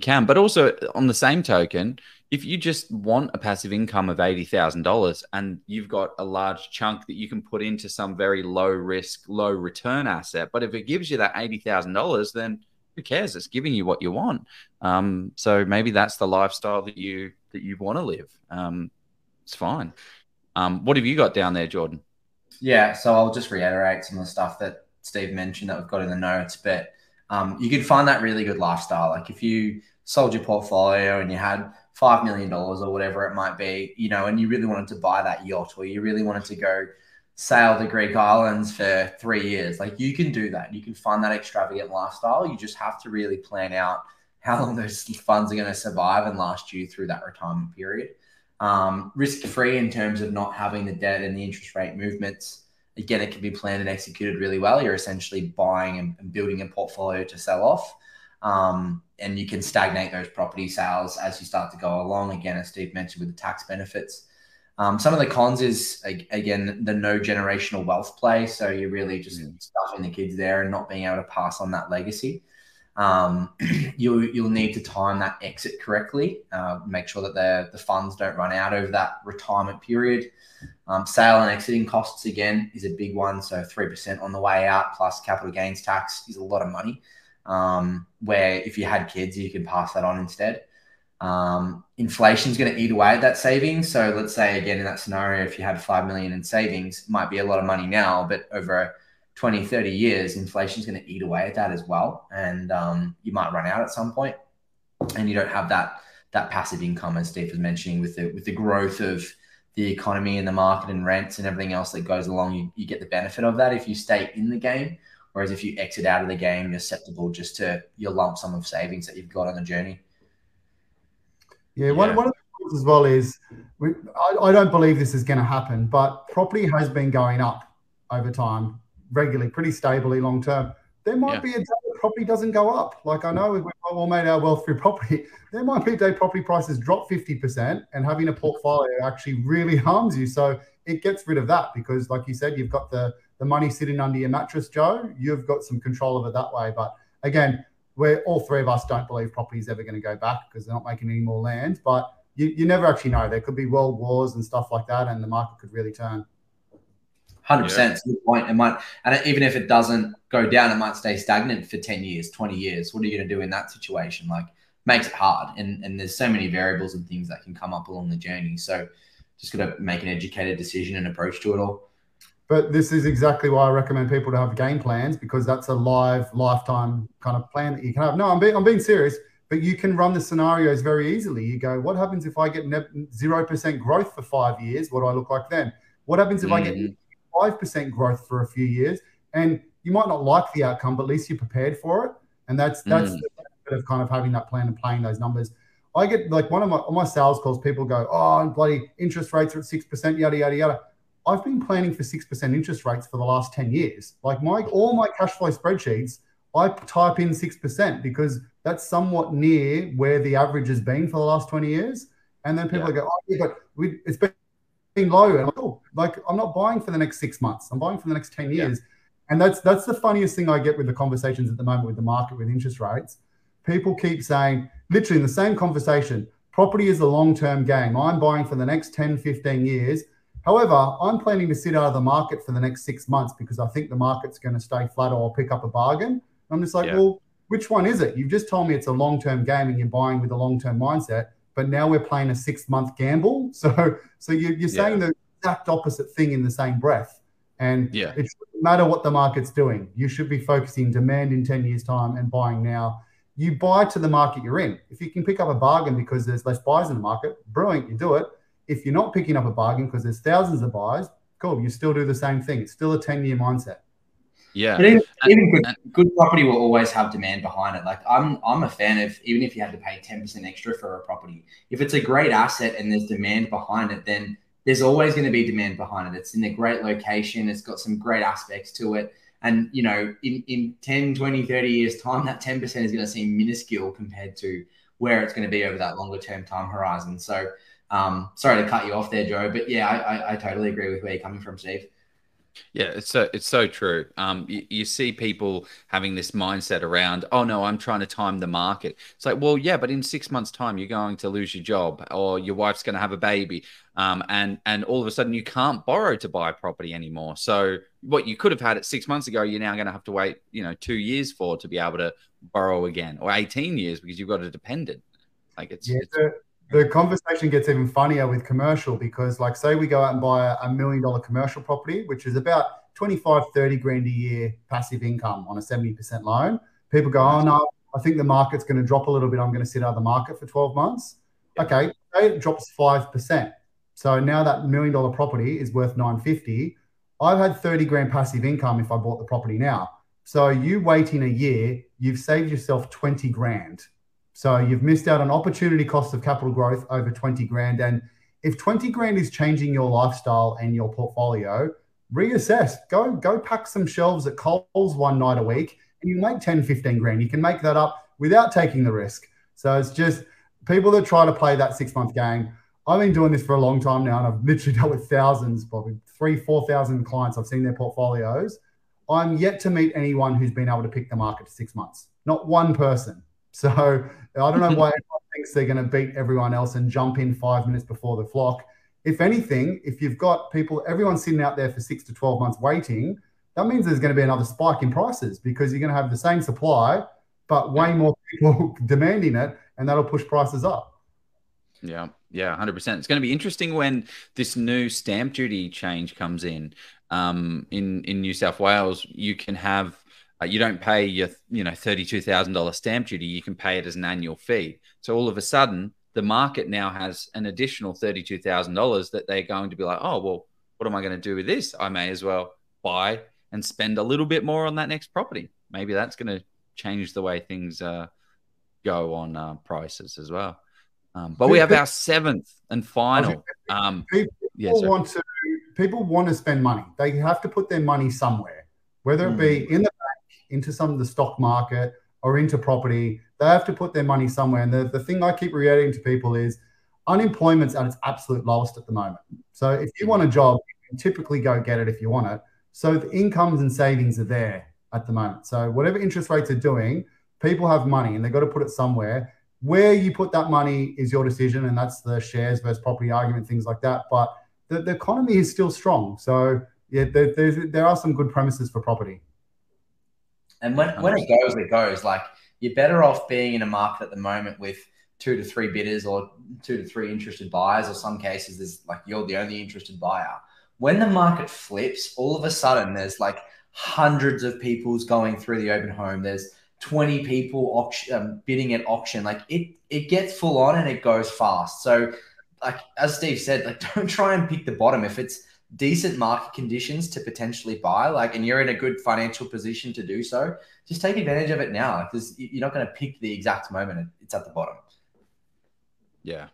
can. But also on the same token, if you just want a passive income of $80,000 and you've got a large chunk that you can put into some very low risk, low return asset, but if it gives you that $80,000, then who cares? It's giving you what you want. So maybe that's the lifestyle that you want to live. It's fine. What have you got down there, Jordan? Yeah, so I'll just reiterate some of the stuff that Steve mentioned that we've got in the notes, but you could find that really good lifestyle. Like if you sold your portfolio and you had $5 million or whatever it might be, you know, and you really wanted to buy that yacht or you really wanted to go sail the Greek islands for 3 years, like you can do that. You can find that extravagant lifestyle. You just have to really plan out how long those funds are going to survive and last you through that retirement period. Risk-free in terms of not having the debt and the interest rate movements. Again, it can be planned and executed really well. You're essentially buying and building a portfolio to sell off. And you can stagnate those property sales as you start to go along. Again, as Steve mentioned, with the tax benefits. Some of the cons is, again, the no generational wealth play. So you're really just stuffing the kids there and not being able to pass on that legacy. You'll need to time that exit correctly, make sure that the funds don't run out over that retirement period. Sale and exiting costs, again, is a big one. So 3% on the way out plus capital gains tax is a lot of money, where if you had kids, you could pass that on instead. Inflation is going to eat away at that savings. So let's say, again, in that scenario, if you had $5 million in savings, it might be a lot of money now, but over 20, 30 years, inflation is going to eat away at that as well. And you might run out at some point and you don't have that passive income, as Steve was mentioning, with the growth of the economy and the market and rents and everything else that goes along. You get the benefit of that if you stay in the game, whereas if you exit out of the game, you're susceptible just to your lump sum of savings that you've got on the journey. Yeah, one of the things as well is I don't believe this is going to happen, but property has been going up over time, regularly, pretty stably long term. There might be a day that property doesn't go up. Like I know we've all made our wealth through property. There might be a day property prices drop 50% and having a portfolio actually really harms you. So it gets rid of that because, like you said, you've got the money sitting under your mattress, Joe. You've got some control of it that way. But again, all three of us don't believe property is ever going to go back because they're not making any more land. But you never actually know. There could be world wars and stuff like that and the market could really turn. 100%. Yeah. Point. It might, and even if it doesn't go down, it might stay stagnant for 10 years, 20 years. What are you going to do in that situation? Like, makes it hard. And there's so many variables and things that can come up along the journey. So just got to make an educated decision and approach to it all. But this is exactly why I recommend people to have game plans, because that's a live lifetime kind of plan that you can have. No, I'm being serious, but you can run the scenarios very easily. You go, what happens if I get 0% growth for 5 years? What do I look like then? What happens if I get 5% growth for a few years? And you might not like the outcome, but at least you're prepared for it. And that's the benefit of kind of having that plan and playing those numbers. I get, like, on my sales calls, people go, oh, bloody interest rates are at 6%, yada, yada, yada. I've been planning for 6% interest rates for the last 10 years. Like all my cash flow spreadsheets, I type in 6% because that's somewhat near where the average has been for the last 20 years. And then people go, oh, yeah, but it's been low. And I'm like, oh, like, I'm not buying for the next 6 months. I'm buying for the next 10 years. Yeah. And that's the funniest thing I get with the conversations at the moment with the market, with interest rates. People keep saying, literally in the same conversation, property is a long-term game. I'm buying for the next 10, 15 years. However, I'm planning to sit out of the market for the next 6 months because I think the market's going to stay flat or I'll pick up a bargain. And I'm just like, well, which one is it? You've just told me it's a long-term game and you're buying with a long-term mindset, but now we're playing a six-month gamble. So you're saying the exact opposite thing in the same breath. And it shouldn't matter what the market's doing. You should be focusing demand in 10 years' time and buying now. You buy to the market you're in. If you can pick up a bargain because there's less buyers in the market, brilliant, you do it. If you're not picking up a bargain because there's thousands of buyers, cool, you still do the same thing. It's still a 10-year mindset. Yeah. But even good property will always have demand behind it. Like I'm a fan of, even if you had to pay 10% extra for a property, if it's a great asset and there's demand behind it, then there's always going to be demand behind it. It's in a great location. It's got some great aspects to it. And, you know, in 10, 20, 30 years' time, that 10% is going to seem minuscule compared to where it's going to be over that longer-term time horizon. So sorry to cut you off there, Joe, but, yeah, I totally agree with where you're coming from, Steve. Yeah, it's so true. You see people having this mindset around, oh, no, I'm trying to time the market. It's like, well, yeah, but in 6 months' time, you're going to lose your job or your wife's going to have a baby. And all of a sudden you can't borrow to buy property anymore. So what you could have had it 6 months ago, you're now going to have to wait, 2 years for to be able to borrow again, or 18 years because you've got a dependent. Like the conversation gets even funnier with commercial because, like, say we go out and buy a $1 million commercial property, which is about 25, 30 grand a year passive income on a 70% loan. People go, oh, no, I think the market's going to drop a little bit. I'm going to sit out of the market for 12 months. Yeah. Okay, it drops 5%. So now that $1 million property is worth $950. I've had 30 grand passive income if I bought the property now. So you waiting a year, you've saved yourself 20 grand. So you've missed out on opportunity cost of capital growth over 20 grand. And if 20 grand is changing your lifestyle and your portfolio, reassess, go pack some shelves at Coles one night a week and you make 10, 15 grand. You can make that up without taking the risk. So it's just people that try to play that 6 month game. I've been doing this for a long time now, and I've literally dealt with thousands, probably 3,000 to 4,000 clients. I've seen their portfolios. I'm yet to meet anyone who's been able to pick the market for 6 months, not one person. So I don't know why everyone thinks they're going to beat everyone else and jump in 5 minutes before the flock. If anything, if you've got everyone sitting out there for 6 to 12 months waiting, that means there's going to be another spike in prices because you're going to have the same supply, but way more people demanding it, and that'll push prices up. Yeah. Yeah, 100%. It's going to be interesting when this new stamp duty change comes in. In New South Wales, you can have you don't pay your $32,000 stamp duty. You can pay it as an annual fee. So all of a sudden, the market now has an additional $32,000 that they're going to be like, oh well, what am I going to do with this? I may as well buy and spend a little bit more on that next property. Maybe that's going to change the way things go on prices as well. But we have our seventh and final. People want to spend money. They have to put their money somewhere, whether it be in the bank, into some of the stock market, or into property. They have to put their money somewhere. And the thing I keep reiterating to people is unemployment's at its absolute lowest at the moment. So if you want a job, you can typically go get it if you want it. So the incomes and savings are there at the moment. So whatever interest rates are doing, people have money and they've got to put it somewhere. Where you put that money is your decision, and that's the shares versus property argument, things like that. But the economy is still strong. So, yeah, there are some good premises for property. And when it goes. Like, you're better off being in a market at the moment with 2 to 3 bidders or 2 to 3 interested buyers, or some cases there's like you're the only interested buyer. When the market flips, all of a sudden there's like hundreds of people's going through the open home. There's 20 people bidding at auction. Like it gets full on and it goes fast. So like, as Steve said, like, don't try and pick the bottom. If it's decent market conditions to potentially buy, like, and you're in a good financial position to do so, just take advantage of it now. Like, you're not going to pick the exact moment. It's at the bottom. Yeah.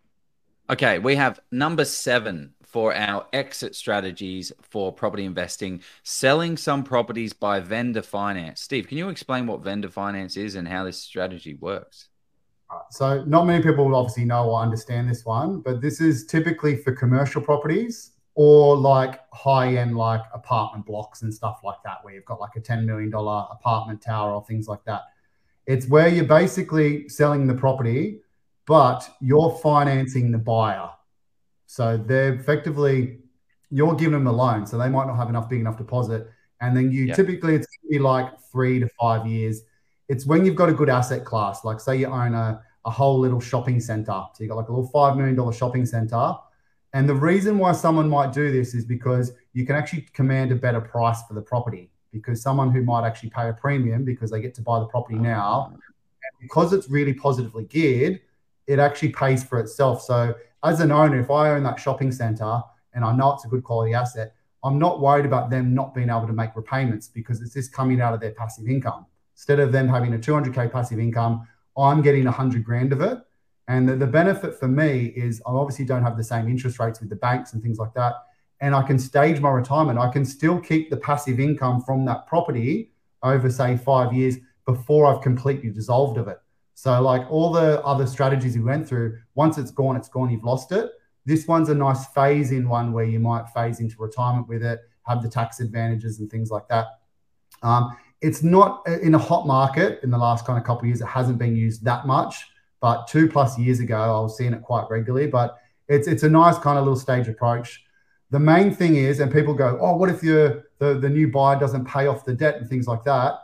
Okay. We have number 7 for our exit strategies for property investing, selling some properties by vendor finance. Steve, can you explain what vendor finance is and how this strategy works? So not many people obviously know or understand this one, but this is typically for commercial properties or like high-end like apartment blocks and stuff like that, where you've got like a $10 million apartment tower or things like that. It's where you're basically selling the property, but you're financing the buyer. So they're effectively, you're giving them a loan. So they might not have enough big enough deposit. And then you typically, it's like 3 to 5 years. It's when you've got a good asset class. Like say you own a whole little shopping center. So you've got like a little $5 million shopping center. And the reason why someone might do this is because you can actually command a better price for the property, because someone who might actually pay a premium because they get to buy the property now, and because it's really positively geared, it actually pays for itself. So as an owner, if I own that shopping center and I know it's a good quality asset, I'm not worried about them not being able to make repayments because it's just coming out of their passive income. Instead of them having a 200K passive income, I'm getting 100 grand of it. And the benefit for me is I obviously don't have the same interest rates with the banks and things like that. And I can stage my retirement. I can still keep the passive income from that property over, say, 5 years before I've completely dissolved of it. So like all the other strategies we went through, once it's gone, it's gone. You've lost it. This one's a nice phase-in one where you might phase into retirement with it, have the tax advantages and things like that. It's not in a hot market in the last kind of couple of years. It hasn't been used that much, but 2+ years ago, I was seeing it quite regularly. But it's a nice kind of little stage approach. The main thing is, and people go, oh, what if the new buyer doesn't pay off the debt and things like that?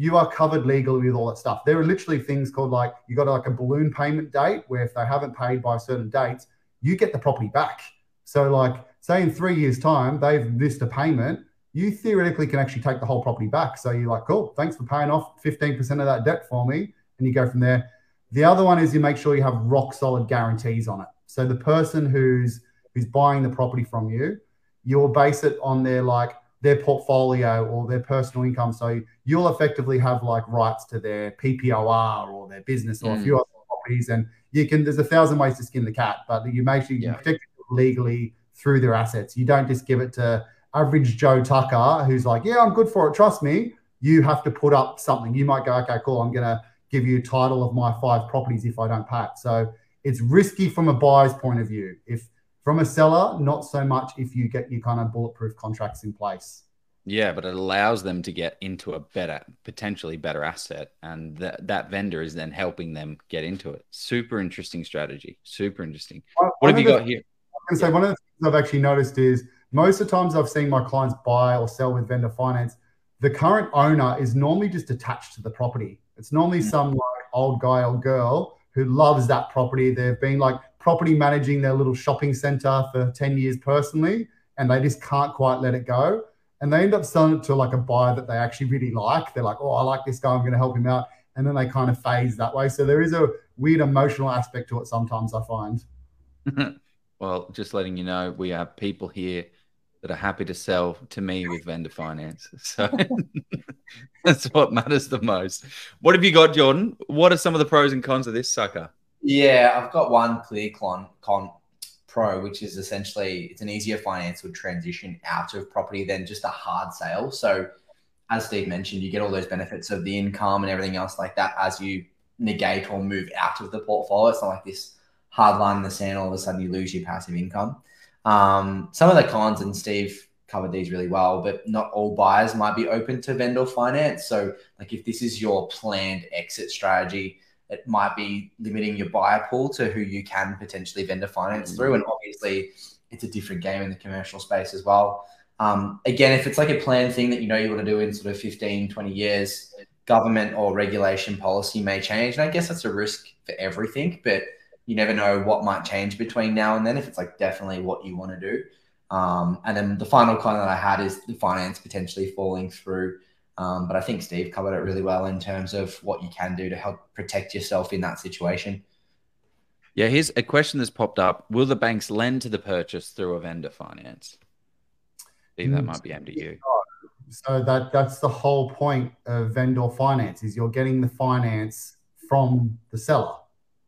You are covered legally with all that stuff. There are literally things called like, you got like a balloon payment date where if they haven't paid by certain dates, you get the property back. So like say in 3 years time, they've missed a payment, you theoretically can actually take the whole property back. So you're like, cool, thanks for paying off 15% of that debt for me. And you go from there. The other one is you make sure you have rock solid guarantees on it. So the person who's buying the property from you, you'll base it on their like their portfolio or their personal income. So you'll effectively have like rights to their PPOR or their business or a few other properties. And you can, there's 1,000 ways to skin the cat, but you make sure you can protect it legally through their assets. You don't just give it to average Joe Tucker who's like, yeah, I'm good for it, trust me. You have to put up something. You might go, okay, cool, I'm going to give you title of my 5 properties if I don't pay it. So it's risky from a buyer's point of view. From a seller, not so much if you get your kind of bulletproof contracts in place. Yeah, but it allows them to get into a better, potentially better asset. And that vendor is then helping them get into it. Super interesting strategy. Super interesting. What have you got here? I was going to say, one of the things I've actually noticed is most of the times I've seen my clients buy or sell with vendor finance, the current owner is normally just attached to the property. It's normally some like old guy or girl who loves that property. They've been like property managing their little shopping center for 10 years personally, and they just can't quite let it go. And they end up selling it to like a buyer that they actually really like. They're like, oh, I like this guy, I'm going to help him out. And then they kind of phase that way. So there is a weird emotional aspect to it sometimes, I find. Well, just letting you know, we have people here that are happy to sell to me with vendor finance. So that's what matters the most. What have you got, Jordan? What are some of the pros and cons of this sucker? Yeah, I've got one clear con pro, which is essentially it's an easier financial transition out of property than just a hard sale. So as Steve mentioned, you get all those benefits of the income and everything else like that as you negate or move out of the portfolio. It's not like this hard line in the sand, all of a sudden you lose your passive income. Some of the cons, and Steve covered these really well, but not all buyers might be open to vendor finance. So like if this is your planned exit strategy, it might be limiting your buyer pool to who you can potentially vendor finance through. And obviously it's a different game in the commercial space as well. Again, if it's like a planned thing that you know you want to do in sort of 15, 20 years, government or regulation policy may change. And I guess that's a risk for everything, but you never know what might change between now and then if it's like definitely what you want to do. And then the final con that I had is the finance potentially falling through. But I think Steve covered it really well in terms of what you can do to help protect yourself in that situation. Yeah, here's a question that's popped up. Will the banks lend to the purchase through a vendor finance? Steve, that might be aimed at you. So that's the whole point of vendor finance is you're getting the finance from the seller.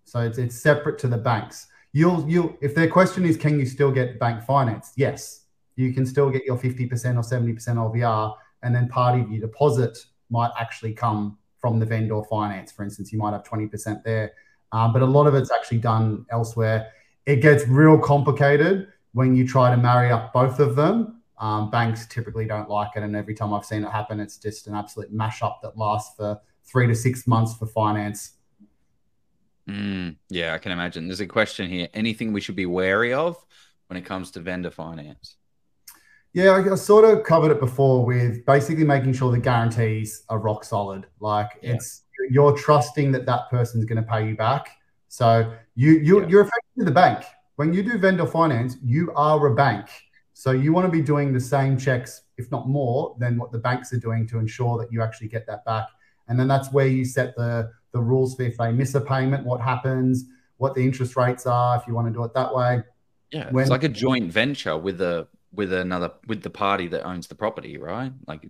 So it's separate to the banks. You'll if their question is, can you still get bank financed? Yes, you can still get your 50% or 70% LVR, and then part of your deposit might actually come from the vendor finance. For instance, you might have 20% there, but a lot of it's actually done elsewhere. It gets real complicated when you try to marry up both of them. Banks typically don't like it, and every time I've seen it happen, it's just an absolute mashup that lasts for 3 to 6 months for finance. Yeah, I can imagine. There's a question here. Anything we should be wary of when it comes to vendor finance? Yeah, I sort of covered it before with basically making sure the guarantees are rock solid. Like, it's, you're trusting that that person's going to pay you back. So you're effectively the bank. When you do vendor finance, you are a bank. So you want to be doing the same checks, if not more, than what the banks are doing to ensure that you actually get that back. And then that's where you set the rules for if they miss a payment, what happens, what the interest rates are, if you want to do it that way. Yeah, it's like a joint venture with a with the party that owns the property, right? Like,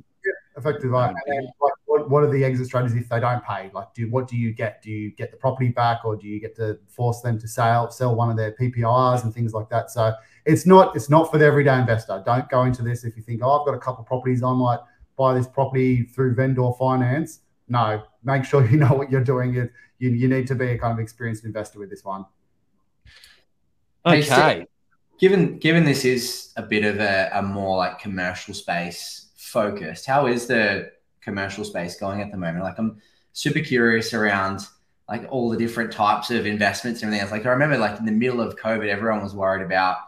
effectively. And then, like, what are the exit strategies if they don't pay? Like, what do you get? Do you get the property back, or do you get to force them to sell one of their PPIs and things like that? So it's not for the everyday investor. Don't go into this if you think, oh, I've got a couple of properties, I might buy this property through vendor finance. No, make sure you know what you're doing. You need to be a kind of experienced investor with this one. Okay. So, given this is a bit of a more like commercial space focused, how is the commercial space going at the moment? Like, I'm super curious around like all the different types of investments and everything else. Like, I remember like in the middle of COVID, everyone was worried about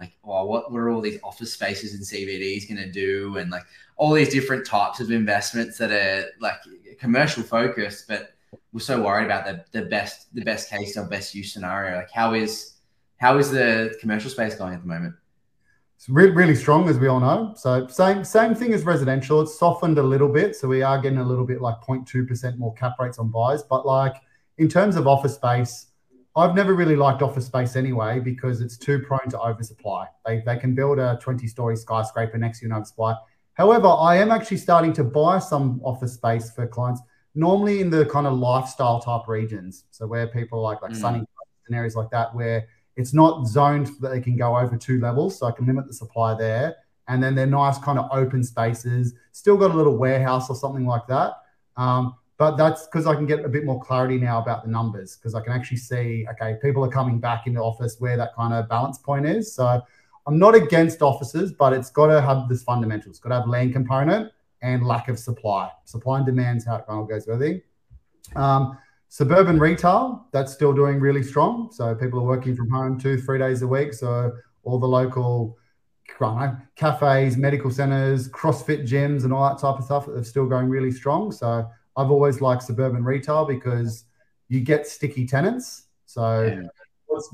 like, well, what were all these office spaces and CBDs going to do? And like all these different types of investments that are like commercial focused, but we're so worried about the best case or best use scenario. Like, how is the commercial space going at the moment? It's really strong, as we all know. So same thing as residential. It's softened a little bit, so we are getting a little bit like 0.2% more cap rates on buys. But like in terms of office space, I've never really liked office space anyway because it's too prone to oversupply. They can build a 20-story skyscraper next to an oversupply. However, I am actually starting to buy some office space for clients, normally in the kind of lifestyle type regions. So where people like sunny and areas like that, where it's not zoned that they can go over 2 levels. So I can limit the supply there. And then they're nice kind of open spaces, still got a little warehouse or something like that. But that's because I can get a bit more clarity now about the numbers, because I can actually see, okay, people are coming back into office, where that kind of balance point is. So I'm not against offices, but it's got to have this fundamentals. It's got to have land component and lack of supply. Supply and demand's how it kind of goes with everything. Suburban retail, that's still doing really strong. So people are working from home 2-3 days a week. So all the local cafes, medical centers, CrossFit gyms and all that type of stuff are still going really strong. So I've always liked suburban retail because you get sticky tenants. So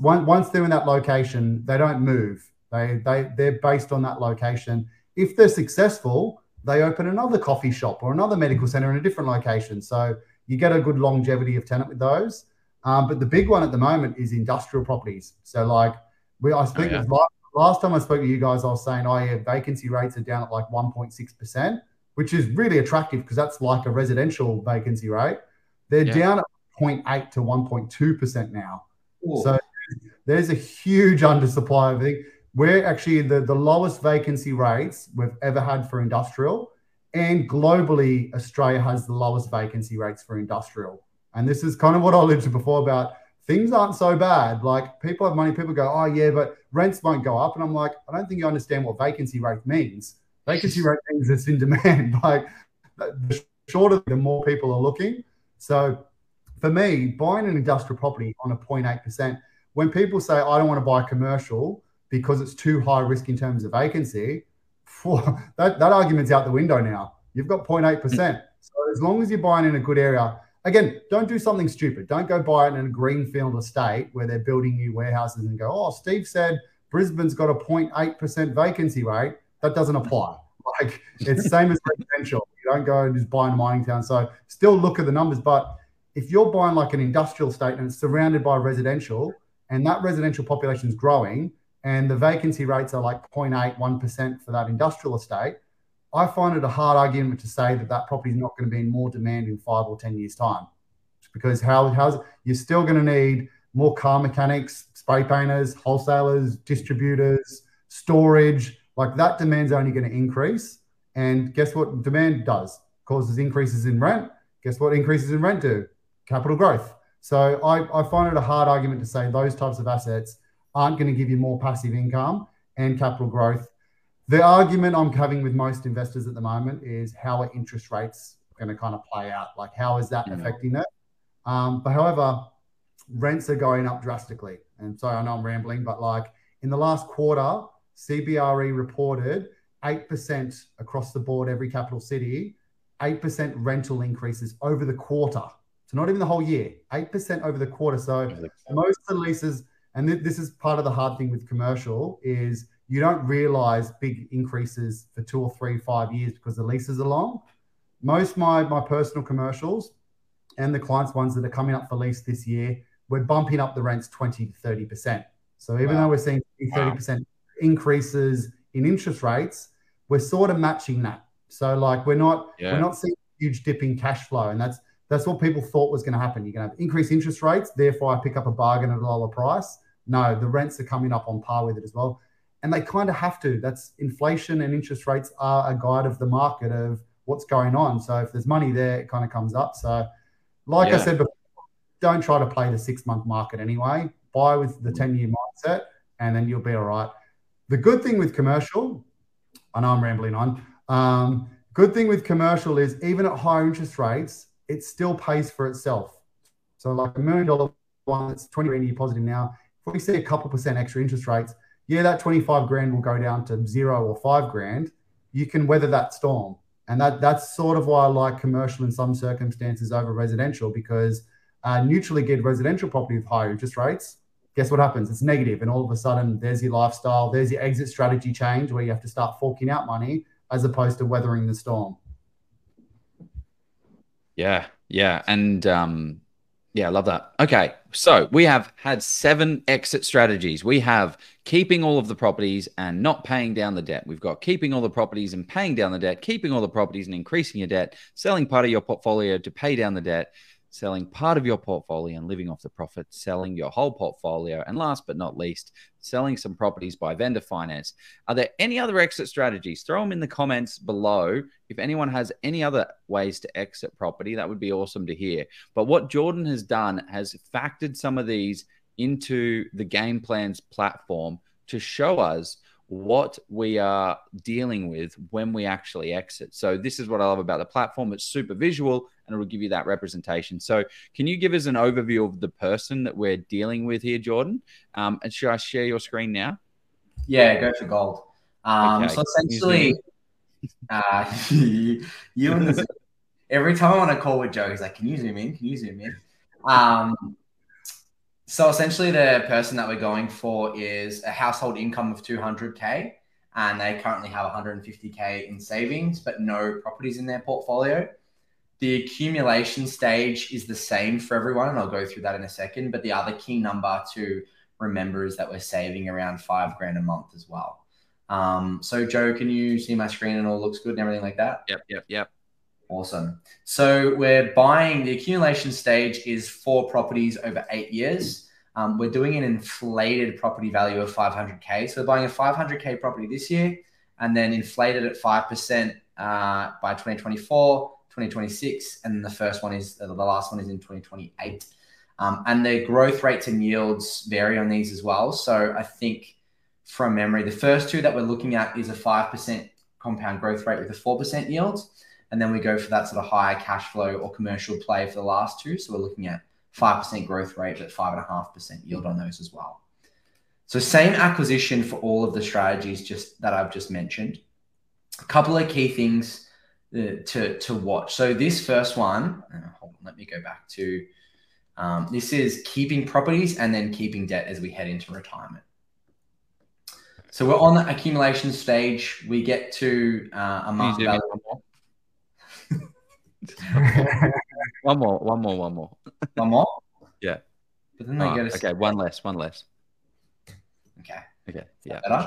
once they're in that location, they don't move. They're based on that location. If they're successful, they open another coffee shop or another medical center in a different location. So you get a good longevity of tenant with those. But the big one at the moment is industrial properties. So like last time I spoke to you guys, I was saying, oh yeah, vacancy rates are down at like 1.6%, which is really attractive because that's like a residential vacancy rate. They're down at 0.8 to 1.2% now. Ooh. So there's a huge undersupply of things. We're actually the lowest vacancy rates we've ever had for industrial, and globally, Australia has the lowest vacancy rates for industrial. And this is kind of what I alluded to before about things aren't so bad. Like, people have money, people go, oh yeah, but rents won't go up. And I'm like, I don't think you understand what vacancy rate means. Vacancy rate means it's in demand. Like, the shorter, the more people are looking. So for me, buying an industrial property on a 0.8%, when people say, I don't want to buy commercial because it's too high risk in terms of vacancy, that argument's out the window now. You've got 0.8%. So as long as you're buying in a good area, again, don't do something stupid. Don't go buy it in a greenfield estate where they're building new warehouses and go, oh, Steve said Brisbane's got a 0.8% vacancy rate. That doesn't apply. Like, it's same as residential. You don't go and just buy in a mining town. So still look at the numbers. But if you're buying like an industrial estate and it's surrounded by residential, and that residential population is growing, and the vacancy rates are like 0.81% for that industrial estate, I find it a hard argument to say that that property is not going to be in more demand in 5 or 10 years' time. Because how's you're still going to need more car mechanics, spray painters, wholesalers, distributors, storage, like that demand's only going to increase. And guess what demand does? Causes increases in rent. Guess what increases in rent do? Capital growth. So I find it a hard argument to say those types of assets aren't going to give you more passive income and capital growth. The argument I'm having with most investors at the moment is how are interest rates going to kind of play out? Like, how is that affecting it? But however, rents are going up drastically. And sorry, I know I'm rambling, but like in the last quarter, CBRE reported 8% across the board, every capital city, 8% rental increases over the quarter. So not even the whole year, 8% over the quarter. So most of the leases, and this is part of the hard thing with commercial, is you don't realize big increases for 2 or 3, 5 years because the leases are long. Most of my personal commercials and the clients' ones that are coming up for lease this year, we're bumping up the rents 20 to 30%. So even though we're seeing 30% increases in interest rates, we're sort of matching that. So like we're not seeing a huge dip in cash flow, and that's what people thought was going to happen. You're going to have increased interest rates, therefore I pick up a bargain at a lower price. No, the rents are coming up on par with it as well. And they kind of have to. That's inflation, and interest rates are a guide of the market of what's going on. So if there's money there, it kind of comes up. So like I said before, don't try to play the 6-month market anyway. Buy with the 10-year mindset, and then you'll be all right. The good thing with commercial, I know I'm rambling on. Good thing with commercial is even at higher interest rates, it still pays for itself. So like a $1 million one that's 20 grand a year positive now, if we see a couple percent extra interest rates, yeah, that 25 grand will go down to $0 or $5 grand. You can weather that storm. And that's sort of why I like commercial in some circumstances over residential, because neutrally geared residential property with higher interest rates, guess what happens? It's negative. And all of a sudden, there's your lifestyle, there's your exit strategy change where you have to start forking out money as opposed to weathering the storm. Yeah. Yeah. And yeah, I love that. Okay. So we have had 7 exit strategies. We have keeping all of the properties and not paying down the debt. We've got keeping all the properties and paying down the debt, keeping all the properties and increasing your debt, selling part of your portfolio to pay down the debt, selling part of your portfolio and living off the profit, selling your whole portfolio, and last but not least, selling some properties by vendor finance. Are there any other exit strategies? Throw them in the comments below. If anyone has any other ways to exit property, that would be awesome to hear. But what Jordan has done has factored some of these into the Game Plans platform to show us what we are dealing with when we actually exit. So this is what I love about the platform. It's super visual and it will give you that representation. So can you give us an overview of the person that we're dealing with here, Jordan? And should I share your screen now? Yeah, go for gold. Okay. So essentially, you and the, every time I'm on a call with Joe, he's like, can you zoom in? Can you zoom in? So essentially the person that we're going for is a household income of 200K, and they currently have 150K in savings, but no properties in their portfolio. The accumulation stage is the same for everyone, and I'll go through that in a second, but the other key number to remember is that we're saving around $5 grand a month as well. So Joe, can you see my screen and all looks good and everything like that? Yep. Awesome. So we're buying, the accumulation stage is 4 properties over 8 years. We're doing an inflated property value of 500K. So we're buying a 500K property this year and then inflated at 5% by 2024, 2026. And the first one is, the last one is in 2028. And the growth rates and yields vary on these as well. So I think from memory, the first 2 that we're looking at is a 5% compound growth rate with a 4% yield. And then we go for that sort of higher cash flow or commercial play for the last 2. So we're looking at 5% growth rate, but 5.5% yield on those as well. So same acquisition for all of the strategies just that I've just mentioned. A couple of key things to watch. So this first one, hold on, let me go back to, this is keeping properties and then keeping debt as we head into retirement. So we're on the accumulation stage. We get to a market value. One more. One more? Yeah. But then they get okay, one less. Okay. Yeah. Better?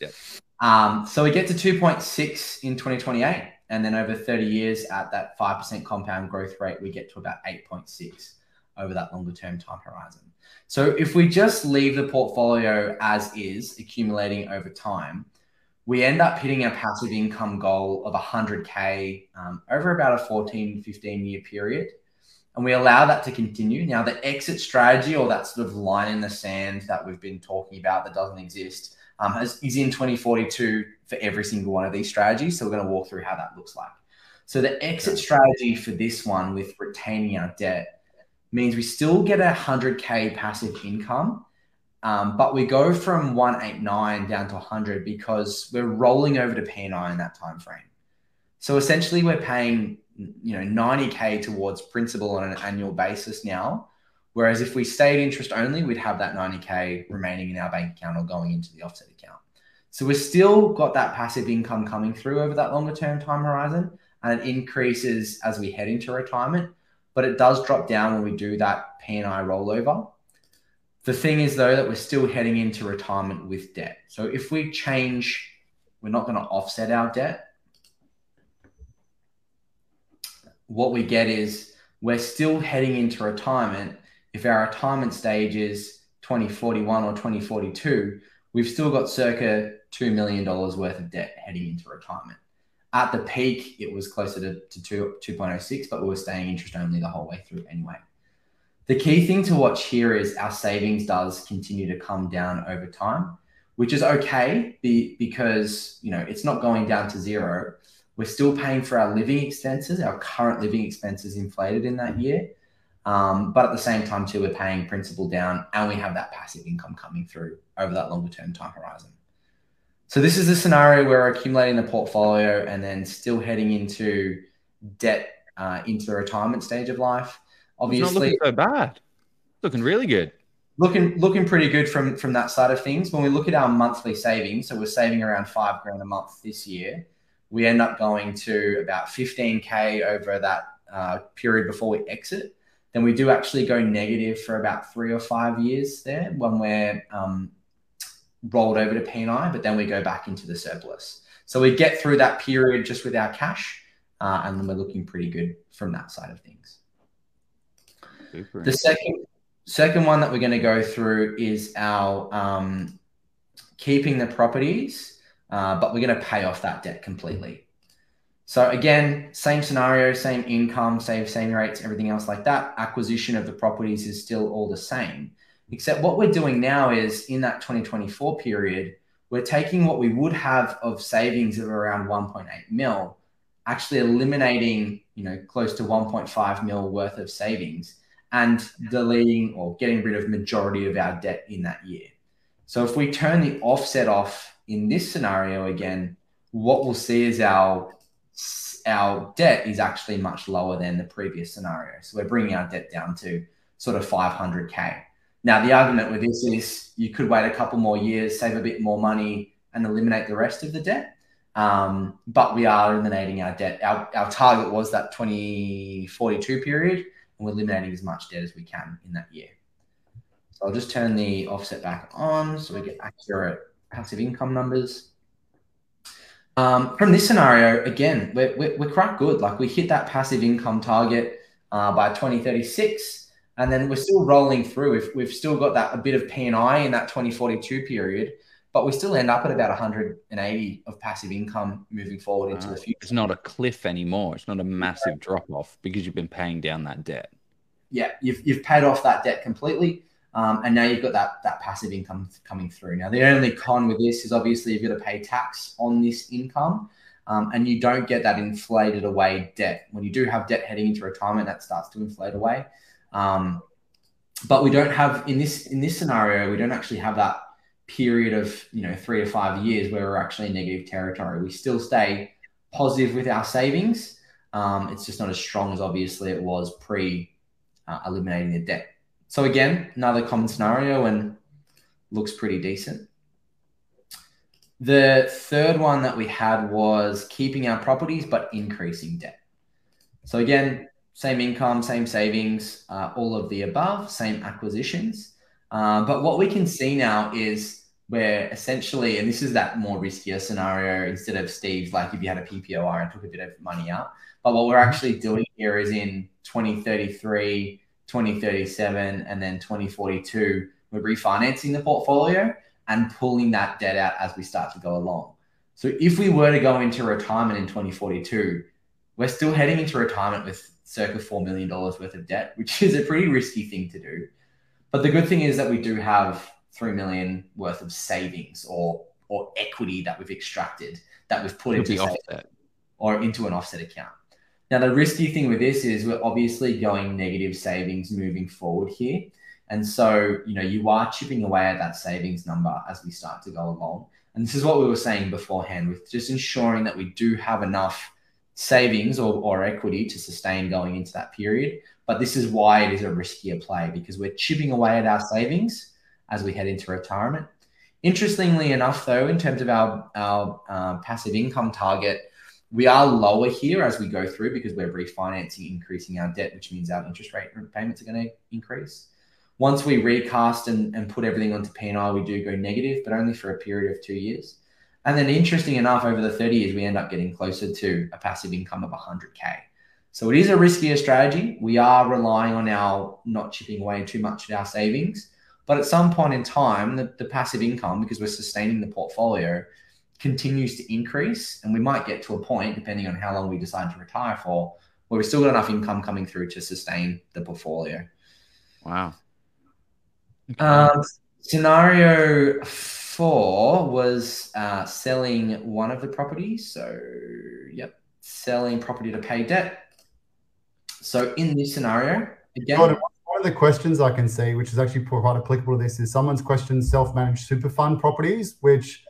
Yeah. So we get to 2.6 in 2028, and then over 30 years at that 5% compound growth rate, we get to about 8.6. over that longer term time horizon. So if we just leave the portfolio as is, accumulating over time, we end up hitting our passive income goal of 100K over about a 14, 15 year period. And we allow that to continue. Now, the exit strategy, or that sort of line in the sand that we've been talking about that doesn't exist, is in 2042 for every single one of these strategies. So we're going to walk through how that looks like. So the exit strategy for this one with retaining our debt means we still get 100K passive income, but we go from 189 down to 100 because we're rolling over to P&I in that time frame. So essentially, we're paying 90K towards principal on an annual basis now, whereas if we stayed interest only, we'd have that 90K remaining in our bank account or going into the offset account. So we've still got that passive income coming through over that longer term time horizon, and it increases as we head into retirement, but it does drop down when we do that P&I rollover. The thing is, though, that we're still heading into retirement with debt. So if we change, we're not going to offset our debt. What we get is we're still heading into retirement. If our retirement stage is 2041 or 2042, we've still got circa $2 million worth of debt heading into retirement. At the peak, it was closer to 2.06, but we were staying interest only the whole way through anyway. The key thing to watch here is our savings does continue to come down over time, which is okay because it's not going down to zero. We're still paying for our living expenses, our current living expenses inflated in that year. But at the same time, too, we're paying principal down and we have that passive income coming through over that longer term time horizon. So this is the scenario where we're accumulating the portfolio and then still heading into debt into the retirement stage of life. Obviously, it's not looking so bad. Looking really good. Looking pretty good from that side of things. When we look at our monthly savings, so we're saving around $5,000 a month this year. We end up going to about 15K over that period before we exit. Then we do actually go negative for about 3 or 5 years there when we're rolled over to P&I, but then we go back into the surplus. So we get through that period just with our cash, and then we're looking pretty good from that side of things. Super. The second one that we're going to go through is our keeping the properties, but we're going to pay off that debt completely. So again, same scenario, same income, same rates, everything else like that. Acquisition of the properties is still all the same. Except what we're doing now is in that 2024 period, we're taking what we would have of savings of around 1.8 mil, actually eliminating, close to 1.5 mil worth of savings and deleting or getting rid of majority of our debt in that year. So if we turn the offset off in this scenario again, what we'll see is our debt is actually much lower than the previous scenario. So we're bringing our debt down to sort of 500K. Now, the argument with this is you could wait a couple more years, save a bit more money and eliminate the rest of the debt. But we are eliminating our debt. Our target was that 2042 period, and we're eliminating as much debt as we can in that year. So I'll just turn the offset back on so we get accurate passive income numbers. From this scenario, again, we're quite good. Like, we hit that passive income target by 2036. And then we're still rolling through. We've still got that a bit of P&I in that 2042 period, but we still end up at about 180 of passive income moving forward into the future. It's not a cliff anymore. It's not a massive drop-off because you've been paying down that debt. Yeah, you've paid off that debt completely, and now you've got that passive income coming through. Now, the only con with this is obviously you've got to pay tax on this income, and you don't get that inflated away debt. When you do have debt heading into retirement, that starts to inflate away. But we don't have in this scenario, we don't actually have that period of 3 to 5 years where we're actually in negative territory. We still stay positive with our savings. It's just not as strong as obviously it was pre eliminating the debt. So again, another common scenario and looks pretty decent. The third one that we had was keeping our properties but increasing debt. So again, same income, same savings, all of the above, same acquisitions. But what we can see now is we're essentially, and this is that more riskier scenario instead of Steve, like if you had a PPOR and took a bit of money out. But what we're actually doing here is in 2033, 2037 and then 2042, we're refinancing the portfolio and pulling that debt out as we start to go along. So if we were to go into retirement in 2042, we're still heading into retirement with circa $4 million worth of debt, which is a pretty risky thing to do. But the good thing is that we do have $3 million worth of savings or equity that we've extracted, that we've put into offset or into an offset account. Now, the risky thing with this is we're obviously going negative savings moving forward here. And so, you know, you are chipping away at that savings number as we start to go along. And this is what we were saying beforehand with just ensuring that we do have enough savings or equity to sustain going into that period. But this is why it is a riskier play, because we're chipping away at our savings as we head into retirement. Interestingly enough, though, in terms of our passive income target, we are lower here as we go through because we're refinancing, increasing our debt, which means our interest rate payments are going to increase. Once we recast and put everything onto P&I, we do go negative, but only for a period of 2 years. And then interesting enough, over the 30 years, we end up getting closer to a passive income of 100K. So it is a riskier strategy. We are relying on our not chipping away too much at our savings. But at some point in time, the passive income, because we're sustaining the portfolio, continues to increase. And we might get to a point, depending on how long we decide to retire for, where we've still got enough income coming through to sustain the portfolio. Wow. Okay. Scenario 4 was selling one of the properties. So, yep, selling property to pay debt. So in this scenario, again... One of the questions I can see, which is actually quite applicable to this, is someone's questioned self-managed super fund properties, which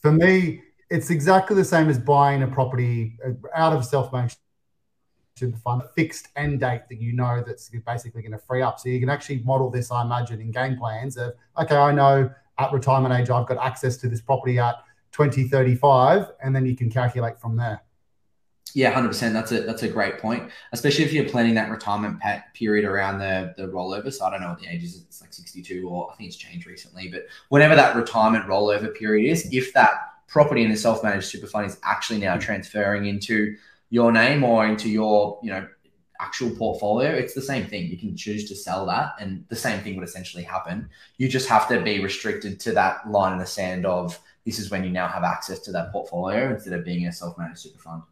for me, it's exactly the same as buying a property out of self-managed super fund, a fixed end date that you know that's basically going to free up. So you can actually model this, I imagine, in game plans of, okay, I know at retirement age, I've got access to this property at 2035, and then you can calculate from there. Yeah, 100%. That's a great point, especially if you're planning that retirement period around the rollover. So I don't know what the age is. It's like 62, or I think it's changed recently. But whenever that retirement rollover period is, if that property in the self-managed super fund is actually now transferring into your name or into your actual portfolio, it's the same thing. You can choose to sell that, and the same thing would essentially happen. You just have to be restricted to that line in the sand of this is when you now have access to that portfolio instead of being a self-managed super fund.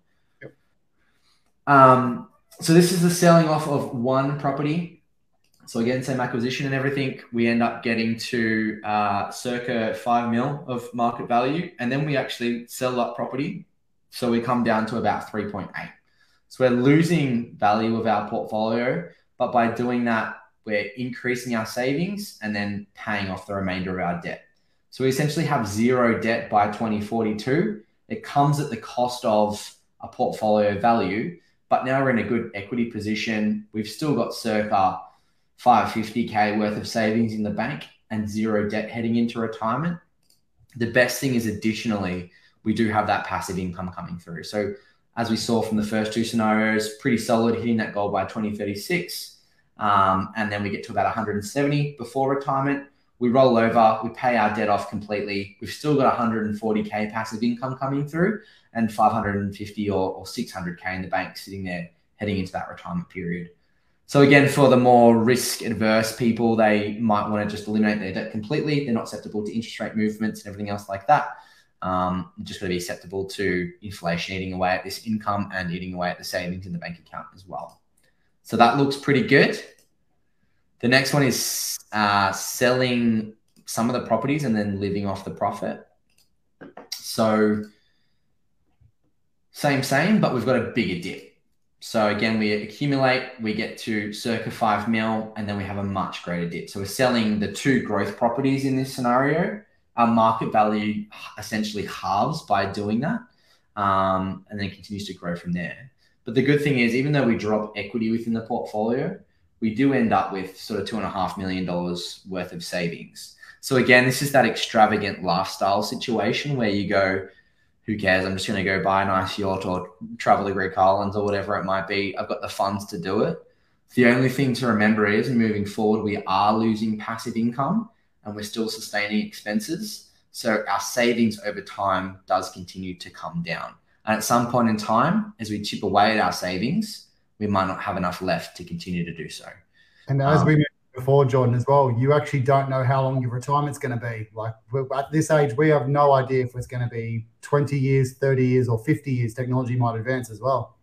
So this is the selling off of one property. So again, same acquisition and everything. We end up getting to circa 5 mil of market value, and then we actually sell that property. So we come down to about 3.8. So we're losing value of our portfolio, but by doing that, we're increasing our savings and then paying off the remainder of our debt. So we essentially have zero debt by 2042. It comes at the cost of a portfolio value, but now we're in a good equity position. We've still got circa 550K worth of savings in the bank and zero debt heading into retirement. The best thing is additionally, we do have that passive income coming through. So as we saw from the first two scenarios, pretty solid hitting that goal by 2036. And then we get to about 170 before retirement. We roll over, we pay our debt off completely. We've still got 140K passive income coming through, and 550 or 600K in the bank sitting there heading into that retirement period. So again, for the more risk adverse people, they might want to just eliminate their debt completely. They're not susceptible to interest rate movements and everything else like that. Just going to be susceptible to inflation eating away at this income and eating away at the savings in the bank account as well. So that looks pretty good. The next one is selling some of the properties and then living off the profit. So... Same, but we've got a bigger dip. So again, we accumulate, we get to circa 5 mil, and then we have a much greater dip. So we're selling the two growth properties in this scenario. Our market value essentially halves by doing that, and then it continues to grow from there. But the good thing is, even though we drop equity within the portfolio, we do end up with sort of $2.5 million worth of savings. So again, this is that extravagant lifestyle situation where you go, who cares? I'm just going to go buy a nice yacht or travel to Greek islands or whatever it might be. I've got the funds to do it. The only thing to remember is moving forward, we are losing passive income and we're still sustaining expenses. So our savings over time does continue to come down. And at some point in time, as we chip away at our savings, we might not have enough left to continue to do so. And as we mentioned before, Jordan, as well, you actually don't know how long your retirement's going to be. Like, at this age, we have no idea if it's going to be 20 years, 30 years, or 50 years. Technology might advance as well.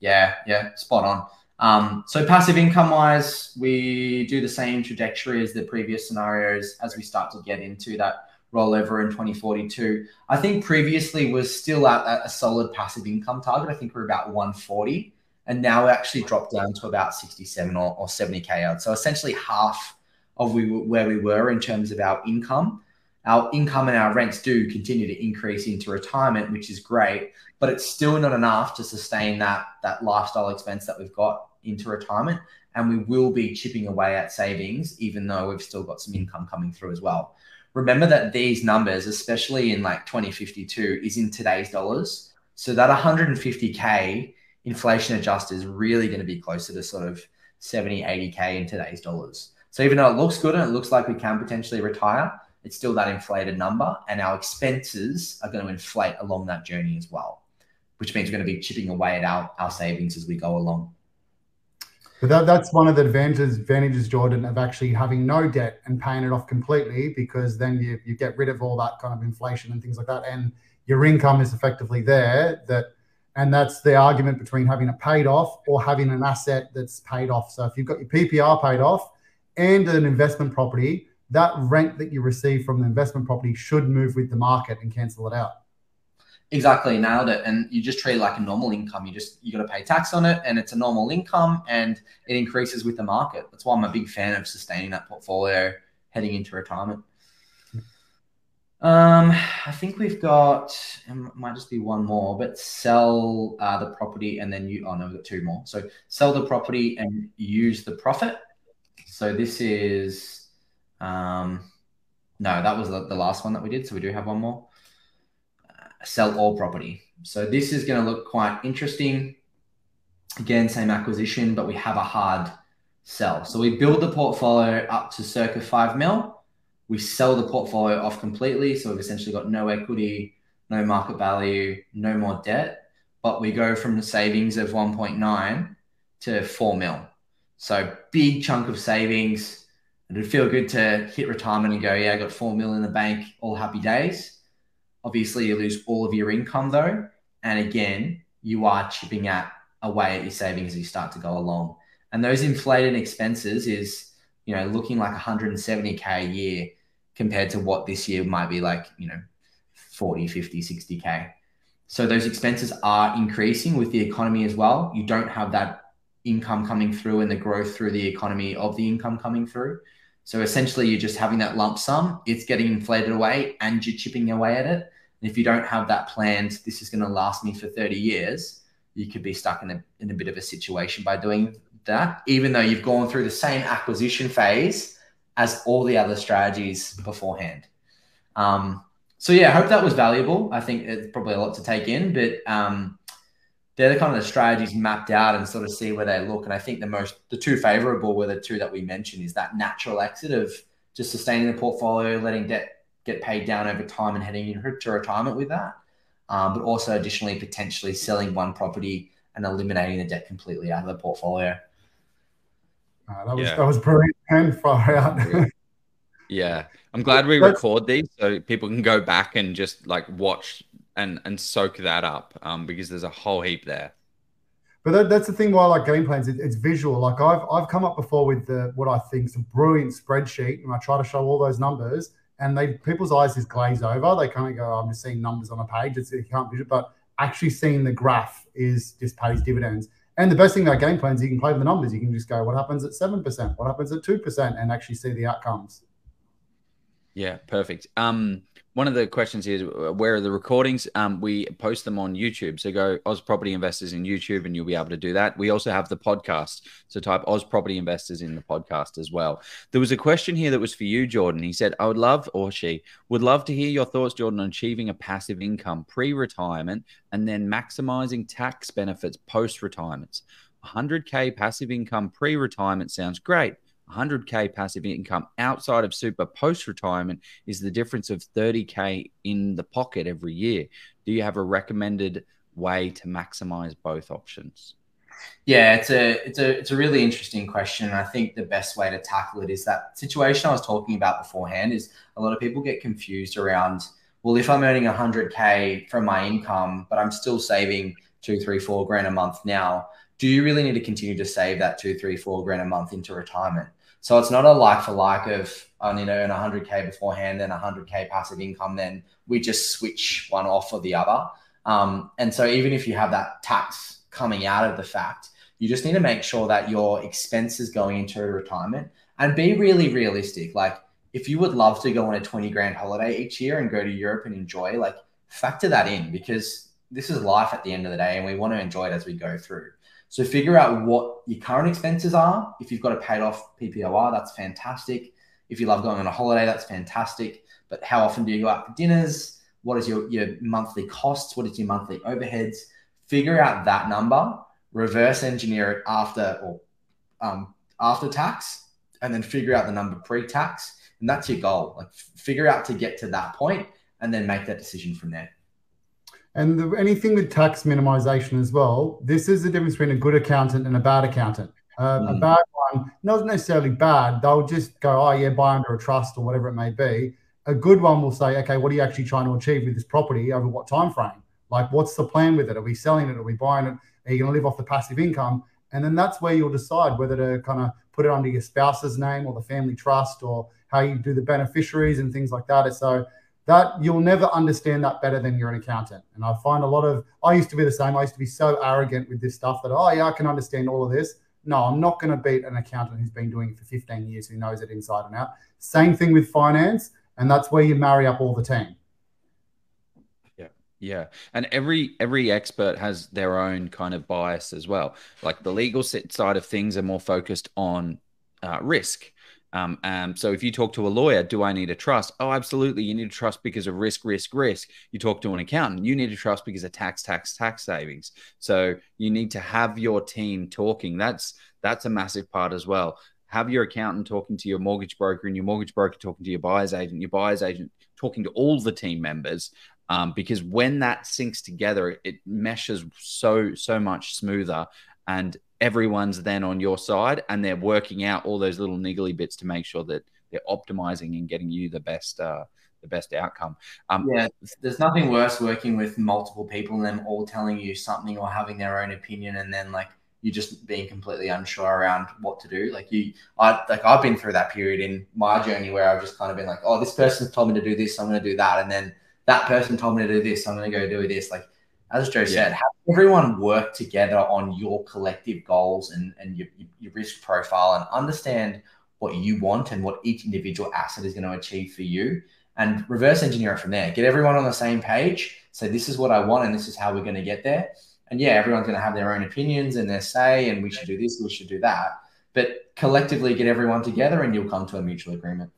Yeah, spot on. So passive income-wise, we do the same trajectory as the previous scenarios as we start to get into that rollover in 2042. I think previously we're still at a solid passive income target. I think we're about 140, and now we actually dropped down to about 67 or 70K out. So essentially half of where we were in terms of our income. Our income and our rents do continue to increase into retirement, which is great, but it's still not enough to sustain that lifestyle expense that we've got into retirement. And we will be chipping away at savings, even though we've still got some income coming through as well. Remember that these numbers, especially in like 2052, is in today's dollars. So that 150K inflation adjusted is really going to be closer to sort of 70, 80K in today's dollars. So even though it looks good and it looks like we can potentially retire, it's still that inflated number, and our expenses are going to inflate along that journey as well, which means we're going to be chipping away at our savings as we go along. But that's one of the advantages, Jordan, of actually having no debt and paying it off completely, because then you get rid of all that kind of inflation and things like that, and your income is effectively there. And that's the argument between having it paid off or having an asset that's paid off. So if you've got your PPR paid off and an investment property, that rent that you receive from the investment property should move with the market and cancel it out. Exactly, nailed it. And you just treat it like a normal income. You got to pay tax on it, and it's a normal income, and it increases with the market. That's why I'm a big fan of sustaining that portfolio heading into retirement. I think we've got, it might just be one more, but sell the property and then we've got two more. So sell the property and use the profit. So this is, no, that was the last one that we did. So we do have one more, sell all property. So this is going to look quite interesting. Again, same acquisition, but we have a hard sell. So we build the portfolio up to circa 5 mil. We sell the portfolio off completely. So we've essentially got no equity, no market value, no more debt, but we go from the savings of 1.9 to 4 mil. So big chunk of savings. It would feel good to hit retirement and go, yeah, I got 4 mil in the bank, all happy days. Obviously, you lose all of your income though. And again, you are chipping away at your savings as you start to go along. And those inflated expenses is, looking like 170K a year compared to what this year might be like, 40, 50, 60K. So those expenses are increasing with the economy as well. You don't have that income coming through and the growth through the economy of the income coming through. So essentially you're just having that lump sum, it's getting inflated away and you're chipping away at it. And if you don't have that planned, this is going to last me for 30 years, you could be stuck in a bit of a situation by doing that, even though you've gone through the same acquisition phase as all the other strategies beforehand. So yeah, I hope that was valuable. I think it's probably a lot to take in, but they're the kind of the strategies mapped out and sort of see where they look. And I think the two favorable were the two that we mentioned, is that natural exit of just sustaining the portfolio, letting debt get paid down over time and heading into retirement with that. But also additionally, potentially selling one property and eliminating the debt completely out of the portfolio. That was brilliant and far out. Yeah. I'm glad we record these so people can go back and just like watch and soak that up, because there's a whole heap there. But that's the thing why I like game plans. It's visual. Like I've come up before with what I think is a brilliant spreadsheet, and I try to show all those numbers, and people's eyes just glaze over. They kind of go, oh, I'm just seeing numbers on a page. You can't visual, but actually seeing the graph just pays dividends. And the best thing about game plans, you can play with the numbers. You can just go, what happens at 7%? What happens at 2%? And actually see the outcomes. Yeah, perfect. One of the questions is, where are the recordings? We post them on YouTube. So go Oz Property Investors in YouTube and you'll be able to do that. We also have the podcast. So type Oz Property Investors in the podcast as well. There was a question here that was for you, Jordan. He said, she would love to hear your thoughts, Jordan, on achieving a passive income pre-retirement and then maximizing tax benefits post-retirement. 100K passive income pre-retirement sounds great. 100K passive income outside of super post-retirement is the difference of 30K in the pocket every year. Do you have a recommended way to maximize both options? Yeah, it's a really interesting question. And I think the best way to tackle it is that situation I was talking about beforehand is a lot of people get confused around, well, if I'm earning 100K from my income, but I'm still saving $2, $3, $4 grand a month now, do you really need to continue to save that $2, $3, $4 grand a month into retirement? So it's not a like for like of, you know, earn 100K beforehand, then 100K passive income, then we just switch one off or the other. And so even if you have that tax coming out of the fact, you just need to make sure that your expenses going into retirement, and be really realistic. Like if you would love to go on a 20 grand holiday each year and go to Europe and enjoy, like factor that in, because this is life at the end of the day and we want to enjoy it as we go through. So figure out what your current expenses are. If you've got a paid off PPOR, that's fantastic. If you love going on a holiday, that's fantastic. But how often do you go out for dinners? What is your monthly costs? What is your monthly overheads? Figure out that number, reverse engineer it after tax, and then figure out the number pre-tax. And that's your goal. Like figure out to get to that point and then make that decision from there. And anything with tax minimization as well, this is the difference between a good accountant and a bad accountant. A bad one, not necessarily bad, they'll just go, oh yeah, buy under a trust or whatever it may be. A good one will say, okay, what are you actually trying to achieve with this property over what time frame? Like what's the plan with it? Are we selling it? Are we buying it? Are you going to live off the passive income? And then that's where you'll decide whether to kind of put it under your spouse's name or the family trust or how you do the beneficiaries and things like that. So that you'll never understand that better than you're an accountant. And I find a lot of, I used to be the same. I used to be so arrogant with this stuff that, oh yeah, I can understand all of this. No, I'm not going to beat an accountant who's been doing it for 15 years, who knows it inside and out. Same thing with finance. And that's where you marry up all the team. Yeah. Yeah. And every expert has their own kind of bias as well. Like the legal side of things are more focused on risk. So if you talk to a lawyer, do I need a trust? Oh, absolutely. You need a trust because of risk. You talk to an accountant, you need a trust because of tax savings. So you need to have your team talking. That's a massive part as well. Have your accountant talking to your mortgage broker and your mortgage broker talking to your buyer's agent talking to all the team members. Because when that sinks together, it meshes so much smoother, and everyone's then on your side and they're working out all those little niggly bits to make sure that they're optimizing and getting you the best outcome. Yeah, there's nothing worse working with multiple people and them all telling you something or having their own opinion and then like you just being completely unsure around what to do. Like I've been through that period in my journey where I've just kind of been like, oh, this person's told me to do this, so I'm going to do that, and then that person told me to do this, so I'm going to go do this. Like as Joe said, have everyone work together on your collective goals and your risk profile, and understand what you want and what each individual asset is going to achieve for you, and reverse engineer it from there. Get everyone on the same page. Say, this is what I want and this is how we're going to get there. And yeah, everyone's going to have their own opinions and their say, and we should do this, we should do that. But collectively get everyone together and you'll come to a mutual agreement.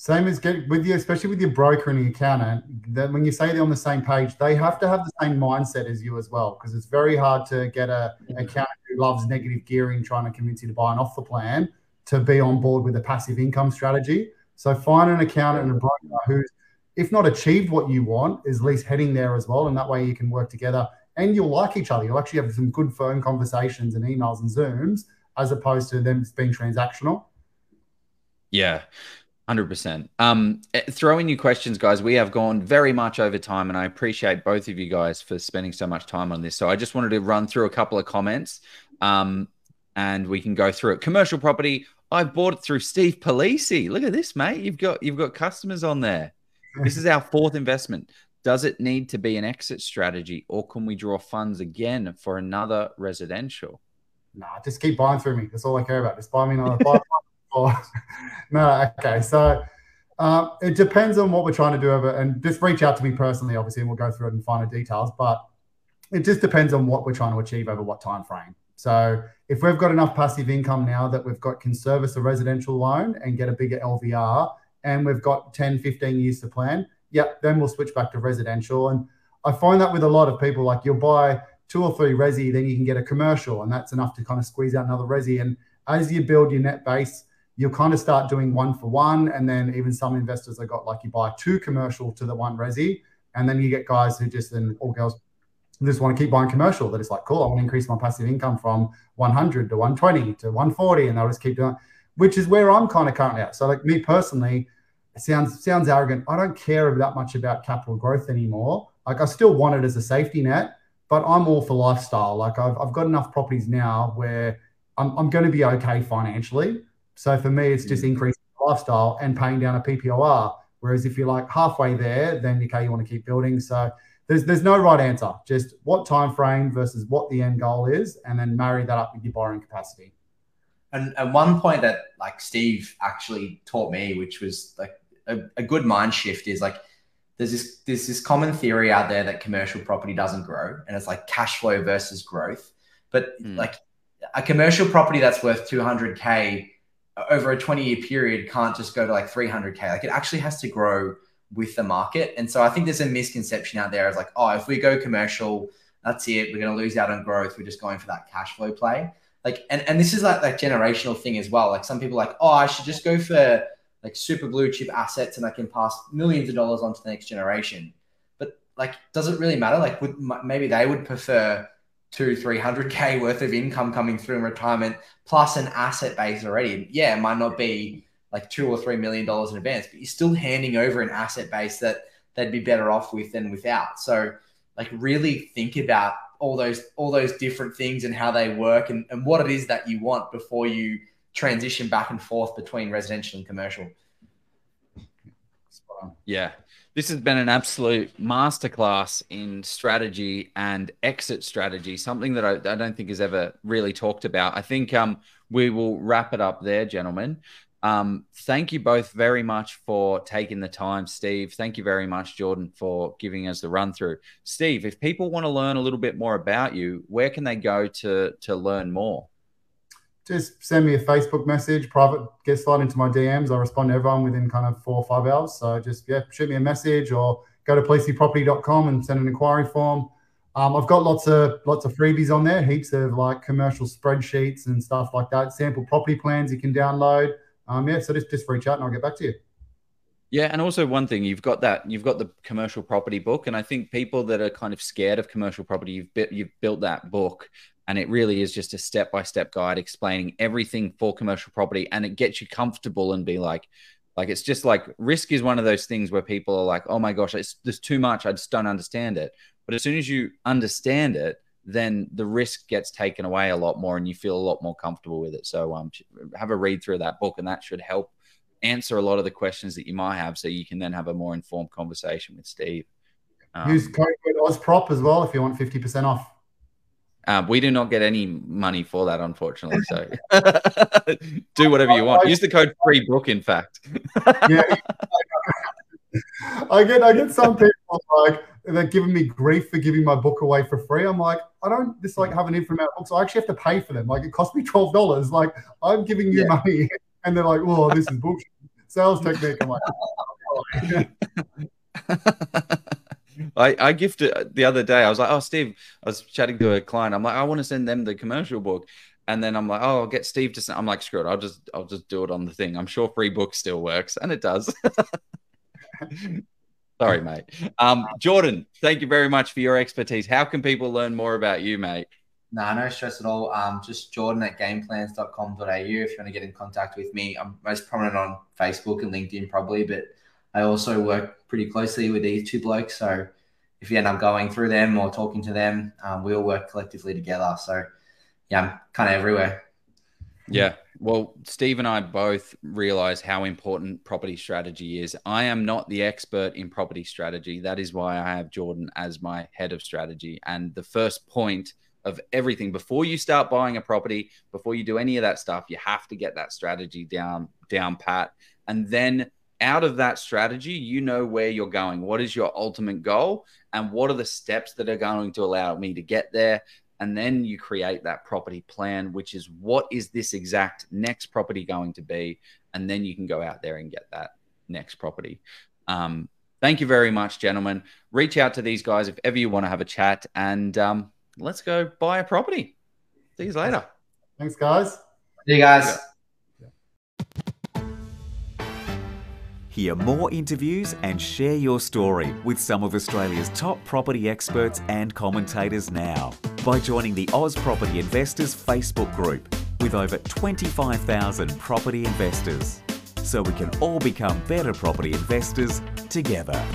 Same as especially with your broker and your accountant, that when you say they're on the same page, they have to have the same mindset as you as well, because it's very hard to get an accountant who loves negative gearing trying to convince you to buy an off the plan to be on board with a passive income strategy. So find an accountant and a broker who's, if not achieved what you want, is at least heading there as well. And that way you can work together and you'll like each other. You'll actually have some good phone conversations and emails and Zooms as opposed to them being transactional. Yeah. 100%. Throw in your questions, guys. We have gone very much over time, and I appreciate both of you guys for spending so much time on this. So I just wanted to run through a couple of comments and we can go through it. Commercial property, I bought it through Steve Palise. Look at this, mate. You've got customers on there. This is our fourth investment. Does it need to be an exit strategy, or can we draw funds again for another residential? Nah, just keep buying through me. That's all I care about. Just buy me another five. No, okay. So it depends on what we're trying to do over, and just reach out to me personally, obviously, and we'll go through it and find the details. But it just depends on what we're trying to achieve over what time frame. So if we've got enough passive income now that we've got can service a residential loan and get a bigger LVR, and we've got 10, 15 years to plan, yep, then we'll switch back to residential. And I find that with a lot of people, like you'll buy 2 or 3 resi, then you can get a commercial, and that's enough to kind of squeeze out another resi. And as you build your net base, you'll kind of start doing 1 for 1. And then even some investors have got like you buy 2 commercial to the 1 resi. And then you get guys who just, then, or girls just want to keep buying commercial, that it's like, cool, I want to increase my passive income from 100 to 120 to 140, and I'll just keep doing it, which is where I'm kind of currently at. So like me personally, it sounds arrogant. I don't care that much about capital growth anymore. Like I still want it as a safety net, but I'm all for lifestyle. Like I've got enough properties now where I'm going to be okay financially. So for me, it's just increasing lifestyle and paying down a PPOR. Whereas if you're like halfway there, then okay, you want to keep building. So there's no right answer. Just what time frame versus what the end goal is, and then marry that up with your borrowing capacity. And one point that like Steve actually taught me, which was like a good mind shift, is like there's this common theory out there that commercial property doesn't grow, and it's like cash flow versus growth. But like a commercial property that's worth 200K over a 20-year period can't just go to like 300K. Like it actually has to grow with the market. And so I think there's a misconception out there of like, oh, if we go commercial, that's it, we're going to lose out on growth, we're just going for that cash flow play. Like, and this is like that generational thing as well. Like some people are like, oh, I should just go for like super blue chip assets and I can pass millions of dollars on to the next generation. But like, does it really matter? Like maybe they would prefer 200-300K worth of income coming through in retirement plus an asset base already. Yeah, it might not be like $2 or $3 million in advance, but you're still handing over an asset base that they'd be better off with than without. So like really think about all those different things and how they work and what it is that you want before you transition back and forth between residential and commercial. Yeah. This has been an absolute masterclass in strategy and exit strategy, something that I don't think is ever really talked about. I think we will wrap it up there, gentlemen. Thank you both very much for taking the time, Steve. Thank you very much, Jordan, for giving us the run through. Steve, if people want to learn a little bit more about you, where can they go to learn more? Just send me a Facebook message, private, get slide into my DMs. I respond to everyone within kind of 4 or 5 hours. So just, yeah, shoot me a message or go to paliseproperty.com and send an inquiry form. I've got lots of freebies on there, heaps of like commercial spreadsheets and stuff like that, sample property plans you can download. Yeah, so just reach out and I'll get back to you. Yeah, and also one thing, you've got the commercial property book, and I think people that are kind of scared of commercial property, you've built that book, and it really is just a step-by-step guide explaining everything for commercial property, and it gets you comfortable and be like it's just like risk is one of those things where people are like, oh my gosh, there's too much, I just don't understand it. But as soon as you understand it, then the risk gets taken away a lot more and you feel a lot more comfortable with it. So have a read through that book, and that should help answer a lot of the questions that you might have, so you can then have a more informed conversation with Steve. Use code OzProp as well if you want 50% off. We do not get any money for that, unfortunately. So do whatever you want. Use the code free book, in fact. Yeah. I get some people like, they're giving me grief for giving my book away for free. I'm like, I don't just like have an infinite amount of books. I actually have to pay for them. Like it cost me $12. Like I'm giving you money, and they're like, "Oh, this is bullshit sales technique." I'm like, oh. I gifted the other day. I was like, "Oh, Steve," I was chatting to a client. I'm like, "I want to send them the commercial book," and then I'm like, "Oh, I'll get Steve to send." I'm like, "Screw it, I'll just do it on the thing. I'm sure free book still works," and it does. Sorry, mate. Jordan, thank you very much for your expertise. How can people learn more about you, mate? No stress at all. Just jordan@gameplans.com.au if you want to get in contact with me. I'm most prominent on Facebook and LinkedIn probably, but I also work pretty closely with these two blokes. So if you end up going through them or talking to them, we all work collectively together. So yeah, I'm kind of everywhere. Yeah. Well, Steve and I both realize how important property strategy is. I am not the expert in property strategy. That is why I have Jordan as my head of strategy. And the first point of everything, before you start buying a property, before you do any of that stuff, you have to get that strategy down pat. And then out of that strategy, you know where you're going. What is your ultimate goal? And what are the steps that are going to allow me to get there? And then you create that property plan, which is what is this exact next property going to be? And then you can go out there and get that next property. Thank you very much, gentlemen. Reach out to these guys if ever you want to have a chat, and let's go buy a property. See you later. Thanks, guys. See you guys. Hear more interviews and share your story with some of Australia's top property experts and commentators now by joining the Oz Property Investors Facebook group with over 25,000 property investors, so we can all become better property investors together.